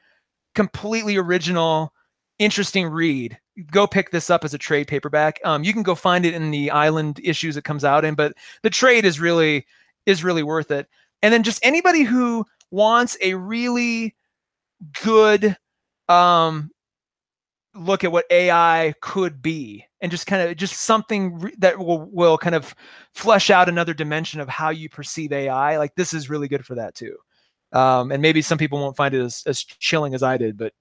completely original, interesting read, go pick this up as a trade paperback. Um, you can go find it in the Island issues it comes out in, but the trade is really, is really worth it. And then just anybody who wants a really good um, look at what A I could be, and just kind of just something re- that will, will kind of flesh out another dimension of how you perceive A I. Like this is really good for that too. Um, and maybe some people won't find it as, as chilling as I did, but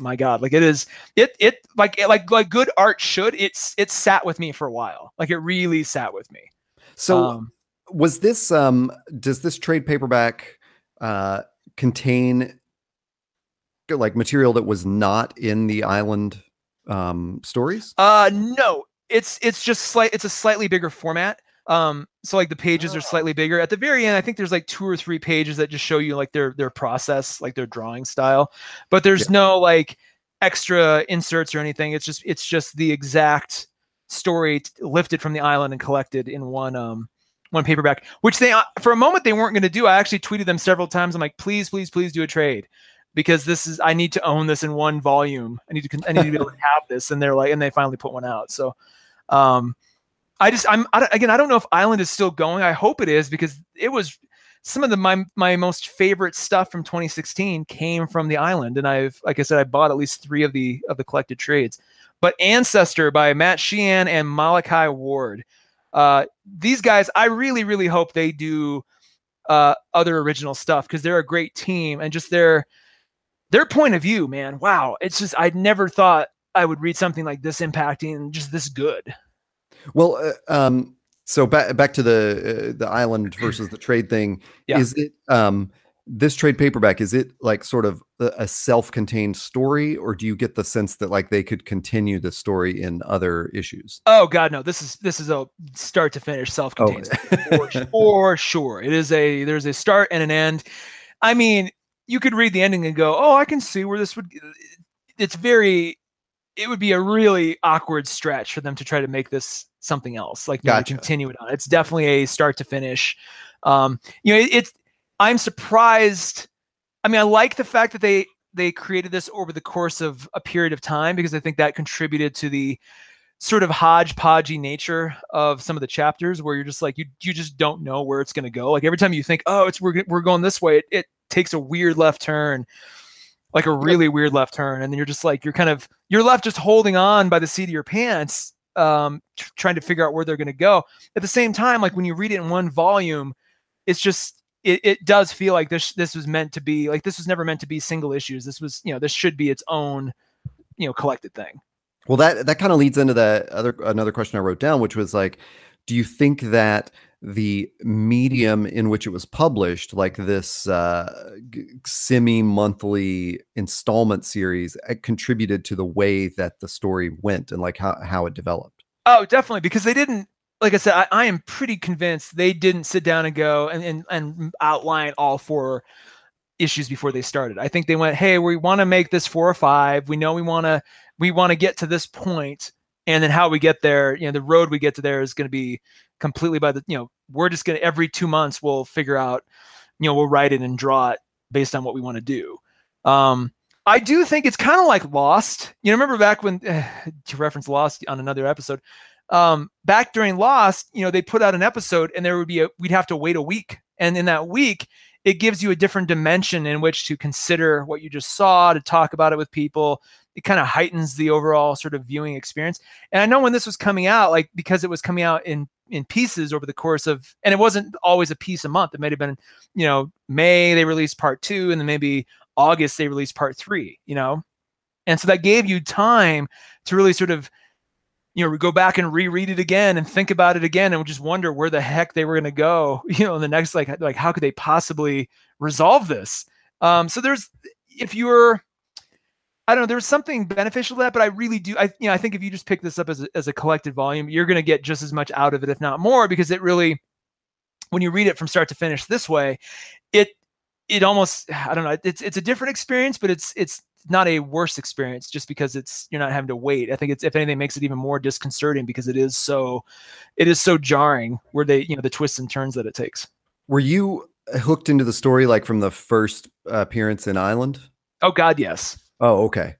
my God, like it is, it, it like, it, like, like good art should, it's, it sat with me for a while. Like it really sat with me. So um, was this, um, does this trade paperback uh, contain like material that was not in the Island um, stories? Uh, no, it's, it's just slight, it's a slightly bigger format. Um, so like the pages oh. are slightly bigger at the very end. I think there's like two or three pages that just show you like their, their process, like their drawing style, but there's yeah. no like extra inserts or anything. It's just, it's just the exact story t- lifted from the Island and collected in one, um, one paperback, which they, uh, for a moment they weren't going to do. I actually tweeted them several times. I'm like, please, please, please do a trade, because this is, I need to own this in one volume. I need to, I need to be able to have this. And they're like, and they finally put one out. So, um, I just, I'm, I, again, I don't know if Island is still going. I hope it is, because it was some of the, my, my most favorite stuff from twenty sixteen came from the Island. And I've, like I said, I bought at least three of the, of the collected trades, but Ancestor by Matt Sheehan and Malachi Ward. Uh, these guys, I really, really hope they do uh, other original stuff, because they're a great team, and just their, their point of view, man. Wow. It's just, I'd never thought I would read something like this impacting and just this good. Well, uh, um, so back back to the uh, the Island versus the trade thing. Yeah. Is it um, this trade paperback? Is it like sort of a, a self-contained story, or do you get the sense that like they could continue the story in other issues? Oh God, no! This is this is a start to finish self-contained oh. story, for sure. It is a there's a start and an end. I mean, you could read the ending and go, "Oh, I can see where this would." It's very. It would be a really awkward stretch for them to try to make this something else, like gotcha. continue it on. It's definitely a start to finish. Um, you know, it, it's, I'm surprised. I mean, I like the fact that they, they created this over the course of a period of time, because I think that contributed to the sort of hodgepodgey nature of some of the chapters, where you're just like, you, you just don't know where it's going to go. Like every time you think, oh, it's, we're, we're going this way. It, it takes a weird left turn. Like a really weird left turn. And then you're just like, you're kind of, you're left just holding on by the seat of your pants, um, t- trying to figure out where they're going to go. At the same time, like when you read it in one volume, it's just, it, it does feel like this, this was meant to be like, this was never meant to be single issues. This was, you know, this should be its own, you know, collected thing. Well, that, that kind of leads into that other, another question I wrote down, which was like, do you think that the medium in which it was published, like this uh, semi-monthly installment series, it contributed to the way that the story went and like how, how it developed? Oh, definitely. Because they didn't, like I said, I, I am pretty convinced they didn't sit down and go and, and, and outline all four issues before they started. I think they went, hey, we want to make this four or five. We know we want to, we want to get to this point. And then how we get there, you know, the road we get to there is going to be completely by the, you know, we're just going to, every two months we'll figure out, you know, we'll write it and draw it based on what we want to do. Um, I do think it's kind of like Lost. You know, remember back when, uh, to reference Lost on another episode, um, back during Lost, you know, they put out an episode and there would be a, we'd have to wait a week. And in that week, it gives you a different dimension in which to consider what you just saw, to talk about it with people. It kind of heightens the overall sort of viewing experience. And I know when this was coming out, like, because it was coming out in in pieces over the course of, and it wasn't always a piece a month. It might've been, you know, May they released part two, and then maybe August they released part three, you know? And so that gave you time to really sort of, you know, go back and reread it again and think about it again and just wonder where the heck they were going to go, you know, in the next, like, like how could they possibly resolve this? Um, so there's, if you're, I don't know, there's something beneficial to that, but I really do. I, you know, I think if you just pick this up as a, as a collected volume, you're going to get just as much out of it, if not more, because it really, when you read it from start to finish this way, it, it almost, I don't know, it's, it's a different experience, but it's, it's not a worse experience just because it's, you're not having to wait. I think it's, if anything, makes it even more disconcerting because it is so, it is so jarring where they, you know, the twists and turns that it takes. Were you hooked into the story, like from the first appearance in Island? Oh God, yes. Oh, okay.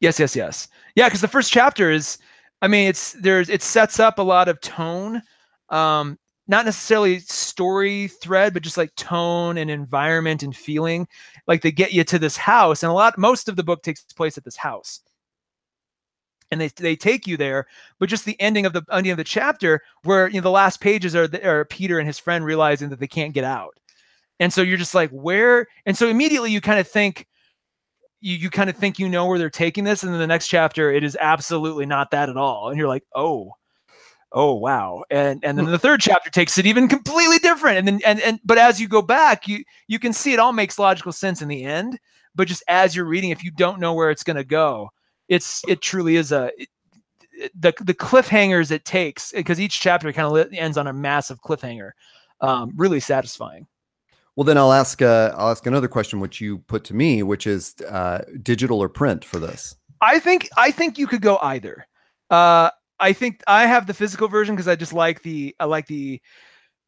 Yes, yes, yes. Yeah, because the first chapter is, I mean, it's there's it sets up a lot of tone, um, not necessarily story thread, but just like tone and environment and feeling. Like they get you to this house, and a lot, most of the book takes place at this house, and they they take you there. But just the ending of the ending of the chapter, where you know the last pages are the, are Peter and his friend realizing that they can't get out, and so you're just like, where? And so immediately you kind of think. You, you kind of think you know where they're taking this, and then the next chapter it is absolutely not that at all, and you're like, oh, oh wow, and and then the third chapter takes it even completely different, and then and and but as you go back, you you can see it all makes logical sense in the end, but just as you're reading, if you don't know where it's going to go, it's it truly is a it, the the cliffhangers it takes, because each chapter kind of ends on a massive cliffhanger, um, really satisfying. Well, then I'll ask, uh, I'll ask another question, which you put to me, which is uh, digital or print for this? I think I think you could go either. Uh, I think I have the physical version because I just like the I like the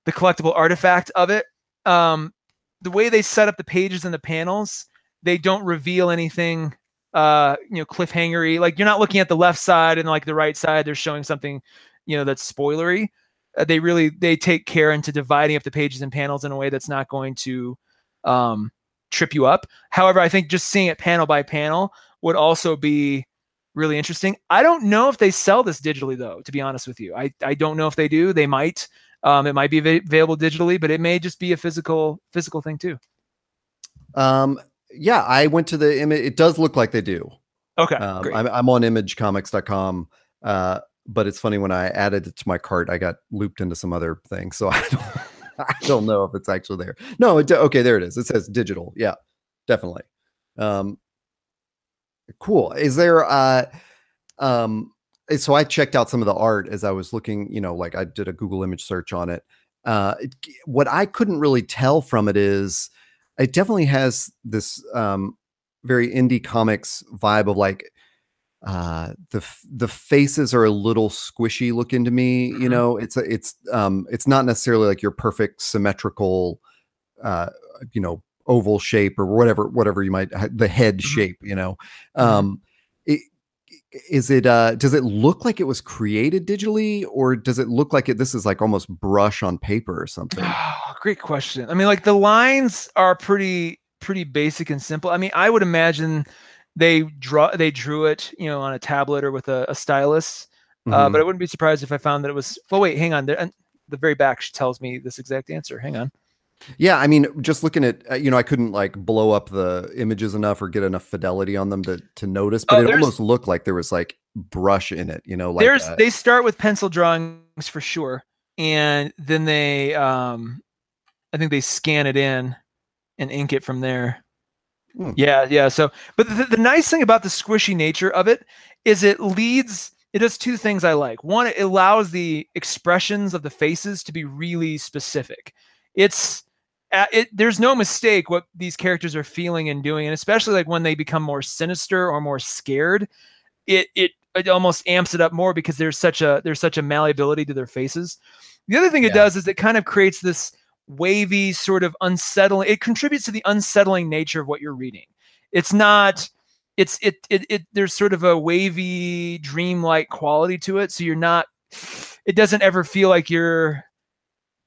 the collectible artifact of it. Um, the way they set up the pages and the panels, they don't reveal anything, uh, you know, cliffhangery. Like you're not looking at the left side and like the right side. They're showing something, you know, that's spoilery. They really, they take care into dividing up the pages and panels in a way that's not going to um, trip you up. However, I think just seeing it panel by panel would also be really interesting. I don't know if they sell this digitally though, to be honest with you. I, I don't know if they do. They might. Um, it might be av- available digitally, but it may just be a physical physical thing too. Um, yeah, I went to the image. It does look like they do. Okay, um, great. I'm, I'm on image comics dot com. Uh, But it's funny, when I added it to my cart, I got looped into some other thing. So I don't, I don't know if it's actually there. No, it, okay, there it is. It says digital. Yeah, definitely. Um, cool. Is there, uh, um, so I checked out some of the art as I was looking, you know, like I did a Google image search on it. Uh, it what I couldn't really tell from it is it definitely has this um, very indie comics vibe of like, uh the the faces are a little squishy looking to me, you know. It's a, it's um it's not necessarily like your perfect symmetrical uh you know oval shape or whatever whatever you might the head shape, you know. Um it, is it uh does it look like it was created digitally, or does it look like it this is like almost brush on paper or something? Oh, great question. I mean, like the lines are pretty pretty basic and simple. I mean, I would imagine They draw. They drew it, you know, on a tablet or with a, a stylus. Mm-hmm. Uh, but I wouldn't be surprised if I found that it was. Well, wait, hang on. The, the very back tells me this exact answer. Hang on. Yeah, I mean, just looking at, you know, I couldn't like blow up the images enough or get enough fidelity on them to to notice. But oh, it almost looked like there was like brush in it, you know. Like there's. Uh, they start with pencil drawings for sure, and then they, um, I think they scan it in and ink it from there. Yeah, yeah. So, but the, the nice thing about the squishy nature of it is it leads, it does two things I like. One, it allows the expressions of the faces to be really specific. It's, it, there's no mistake what these characters are feeling and doing. And especially like when they become more sinister or more scared, it, it, it almost amps it up more because there's such a, there's such a malleability to their faces. The other thing it yeah. does is it kind of creates this wavy sort of unsettling, it contributes to the unsettling nature of what you're reading. It's not, it's, it, it, it, there's sort of a wavy dreamlike quality to it. So you're not, it doesn't ever feel like you're,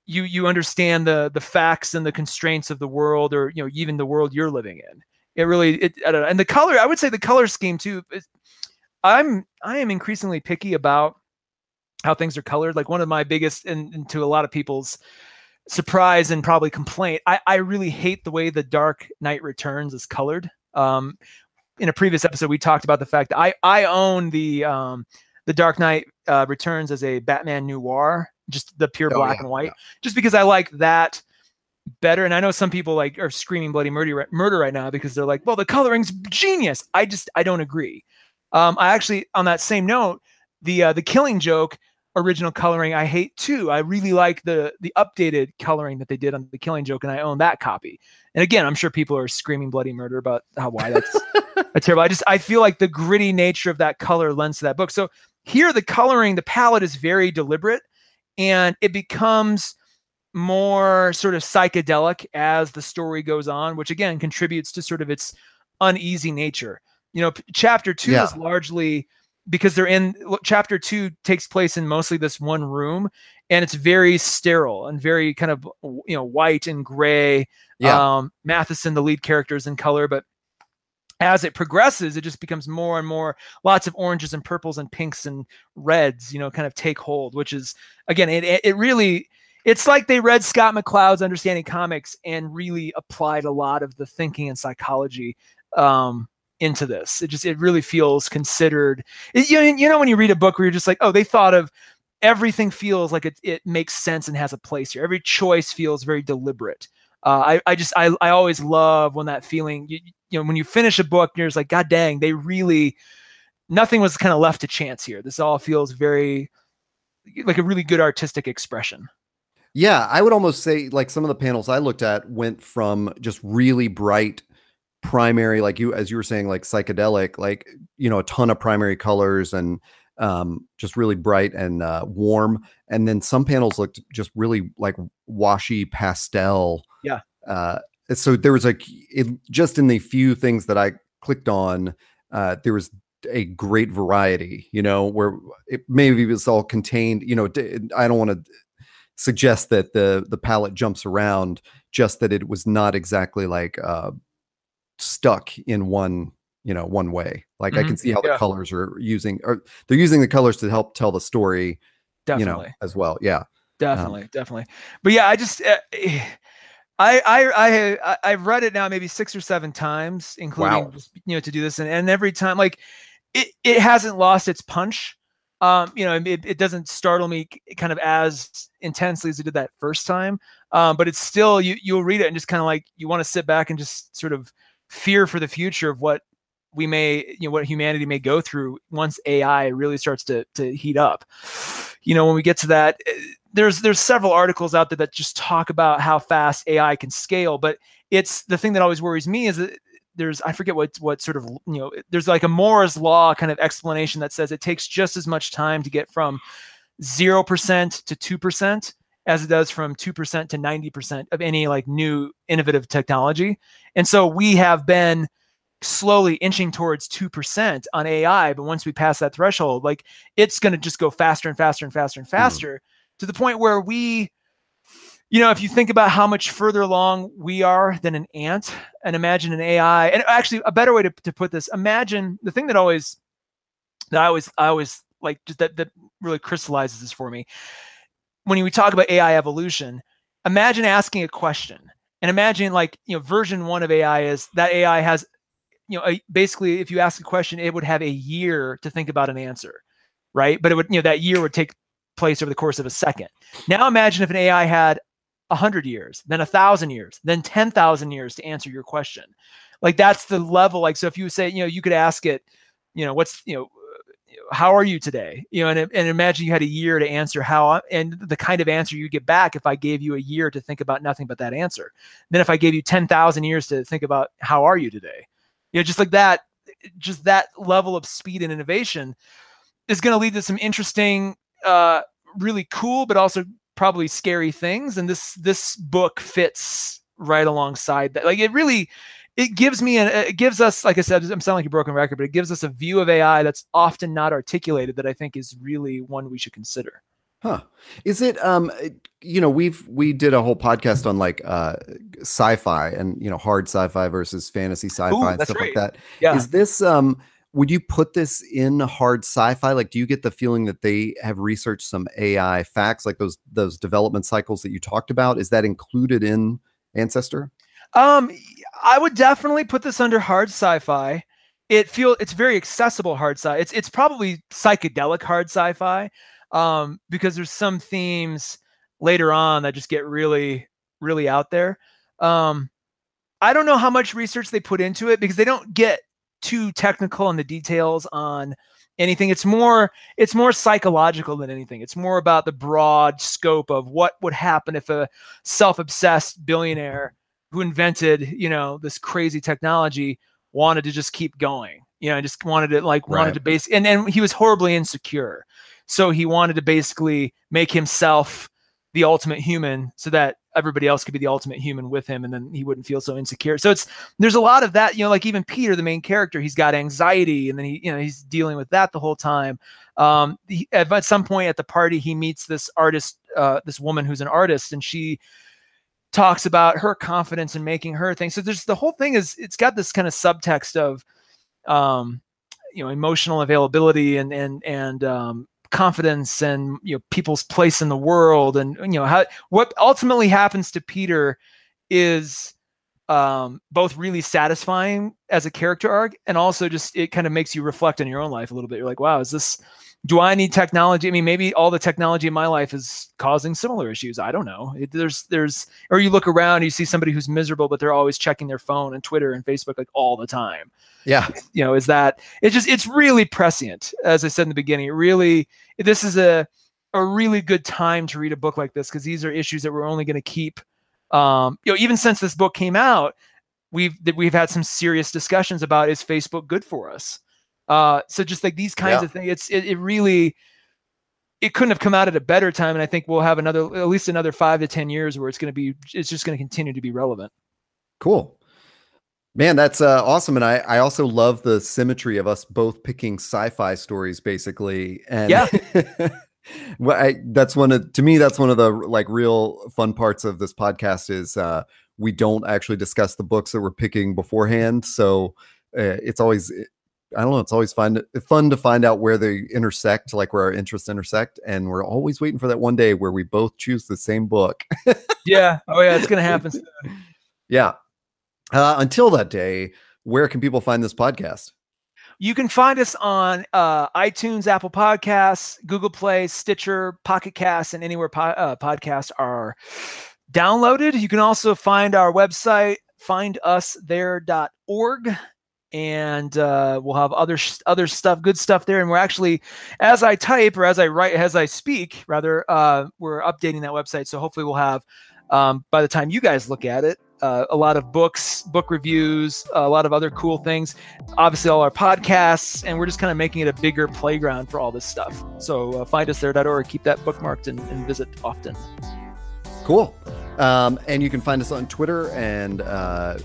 you you understand the the facts and the constraints of the world, or you know even the world you're living in. It really it I don't know. And the color, I would say the color scheme too. Is, I'm I am increasingly picky about how things are colored. Like one of my biggest, and, and to a lot of people's surprise and probably complaint, I, I really hate the way the Dark Knight Returns is colored. Um, in a previous episode, we talked about the fact that I, I own the um, the Dark Knight uh, Returns as a Batman noir, just the pure oh, black yeah, and white, yeah. just because I like that better. And I know some people like are screaming bloody murder, murder right now because they're like, well, the coloring's genius. I just, I don't agree. Um, I actually, on that same note, the uh, the Killing Joke original coloring I hate too. I really like the the updated coloring that they did on the Killing Joke, and I own that copy. And again, I'm sure people are screaming bloody murder about how why that's a terrible. I just I feel like the gritty nature of that color lends to that book. So here, the coloring, the palette is very deliberate, and it becomes more sort of psychedelic as the story goes on, which again contributes to sort of its uneasy nature. You know, chapter two yeah. is largely. Because they're in chapter two takes place in mostly this one room, and it's very sterile and very kind of, you know, white and gray. Yeah. Um, Matheson, the lead character, is in color, but as it progresses, it just becomes more and more lots of oranges and purples and pinks and reds, you know, kind of take hold, which is again, it, it really, it's like they read Scott McCloud's Understanding Comics and really applied a lot of the thinking and psychology, um, into this. It just, it really feels considered. It, you, you know, when you read a book where you're just like, oh, they thought of everything feels like it, it makes sense and has a place here. Every choice feels very deliberate. Uh, I, I just, I, I always love when that feeling, you, you know, when you finish a book and you're just like, God dang, they really, nothing was kind of left to chance here. This all feels very like a really good artistic expression. Yeah. I would almost say like some of the panels I looked at went from just really bright primary, like you, as you were saying, like psychedelic, like, you know, a ton of primary colors and um, just really bright and uh, warm. And then some panels looked just really like washy pastel. Yeah. Uh, so there was like, it, just in the few things that I clicked on, uh, there was a great variety, you know, where it maybe was all contained, you know, I don't want to suggest that the, the palette jumps around, just that it was not exactly like, uh, stuck in one, you know, one way. Like mm-hmm. I can see how the yeah. colors are using, or they're using the colors to help tell the story, definitely. You know, as well. Yeah, definitely. Um, definitely. But yeah, I just, uh, I, I, I, I've read it now maybe six or seven times, including, wow. you know, to do this. And, and every time, like it, it hasn't lost its punch. Um, you know, it, it doesn't startle me kind of as intensely as it did that first time. Um, but it's still, you, you'll read it and just kind of like, you want to sit back and just sort of fear for the future of what we may, you know, what humanity may go through once A I really starts to to heat up. You know, when we get to that, there's there's several articles out there that just talk about how fast A I can scale. But it's the thing that always worries me is that there's, I forget what what sort of, you know, there's like a Moore's law kind of explanation that says it takes just as much time to get from zero percent to two percent as it does from two percent to ninety percent of any like new innovative technology. And so we have been slowly inching towards two percent on A I. But once we pass that threshold, like it's going to just go faster and faster and faster and faster mm-hmm. to the point where we, you know, if you think about how much further along we are than an ant, and imagine an A I, and actually a better way to, to put this, imagine the thing that always, that I always, I always like just that, that really crystallizes this for me. When we talk about A I evolution, imagine asking a question and imagine like, you know, version one of A I is that A I has, you know, a, basically if you ask a question, it would have a year to think about an answer, right? But it would, you know, that year would take place over the course of a second. Now imagine if an A I had a hundred years, then a thousand years, then ten thousand years to answer your question. Like that's the level. Like, so if you say, you know, you could ask it, you know, what's, you know, how are you today? You know, and, and imagine you had a year to answer how, and the kind of answer you get back if I gave you a year to think about nothing but that answer. Then if I gave you ten thousand years to think about how are you today? You know, just like that, just that level of speed and innovation is going to lead to some interesting, uh, really cool, but also probably scary things. And this, this book fits right alongside that. Like it really, it gives me, an, it gives us, like I said, I'm sounding like a broken record, but it gives us a view of A I that's often not articulated that I think is really one we should consider. Huh. Is it, um, you know, we've, we did a whole podcast on like, uh, sci-fi and, you know, hard sci-fi versus fantasy sci-fi Ooh, and stuff right. like that. Yeah. Is this, um, would you put this in hard sci-fi? Like, do you get the feeling that they have researched some A I facts, like those, those development cycles that you talked about? Is that included in Ancestor? Um, I would definitely put this under hard sci-fi. It feel it's very accessible hard sci-fi. It's, it's probably psychedelic hard sci-fi. Um, because there's some themes later on that just get really, really out there. Um, I don't know how much research they put into it because they don't get too technical on the details on anything. It's more, it's more psychological than anything. It's more about the broad scope of what would happen if a self-obsessed billionaire who invented, you know, this crazy technology wanted to just keep going, you know, and just wanted to like, wanted right. to base, and then he was horribly insecure. So he wanted to basically make himself the ultimate human so that everybody else could be the ultimate human with him. And then he wouldn't feel so insecure. So it's, there's a lot of that, you know, like even Peter, the main character, he's got anxiety and then he, you know, he's dealing with that the whole time. Um, he, at, at some point at the party, he meets this artist, uh, this woman who's an artist, and she talks about her confidence in making her thing. So there's the whole thing is, it's got this kind of subtext of, um, you know, emotional availability and, and, and, um, confidence and, you know, people's place in the world, and, you know, how what ultimately happens to Peter is um both really satisfying as a character arc, and also just it kind of makes you reflect on your own life a little bit. You're like, wow, is this, do I need technology? I mean, maybe all the technology in my life is causing similar issues. I don't know. It, there's there's or you look around and you see somebody who's miserable, but they're always checking their phone and Twitter and Facebook like all the time. Yeah. You know, is that it's just it's really prescient. As I said in the beginning, it really this is a a really good time to read a book like this, because these are issues that we're only going to keep um, you know, even since this book came out, we've we've had some serious discussions about, is Facebook good for us? Uh, so just like these kinds yeah. of things, it's, it, it really, it couldn't have come out at a better time. And I think we'll have another, at least another five to ten years where it's going to be, it's just going to continue to be relevant. Cool, man. That's uh, awesome. And I, I also love the symmetry of us both picking sci-fi stories basically. And yeah. well, I, that's one of, to me, that's one of the like real fun parts of this podcast is, uh, we don't actually discuss the books that we're picking beforehand. So uh, it's always, it, I don't know. It's always fun, fun to find out where they intersect, like where our interests intersect. And we're always waiting for that one day where we both choose the same book. yeah. Oh yeah. It's going to happen soon. yeah. Uh, until that day, where can people find this podcast? You can find us on uh, iTunes, Apple Podcasts, Google Play, Stitcher, Pocket Casts, and anywhere po- uh, podcasts are downloaded. You can also find our website, find us there dot org. And uh, we'll have other other stuff, good stuff there. And we're actually, as I type or as I write, as I speak, rather, uh, we're updating that website. So hopefully we'll have, um, by the time you guys look at it, uh, a lot of books, book reviews, a lot of other cool things. Obviously, all our podcasts, and we're just kind of making it a bigger playground for all this stuff. So uh, find us there dot org, keep that bookmarked and, and visit often. Cool. Um, and you can find us on Twitter and uh,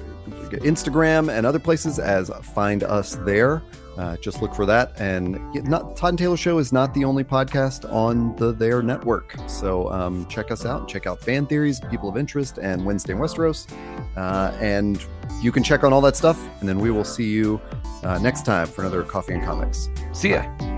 Instagram and other places as Find Us There. Uh, just look for that. And not, Todd and Taylor Show is not the only podcast on the There Network. So um, check us out. Check out Fan Theories, People of Interest, and Wednesday in Westeros. Uh, and you can check on all that stuff. And then we will see you uh, next time for another Coffee and Comics. See ya. Bye.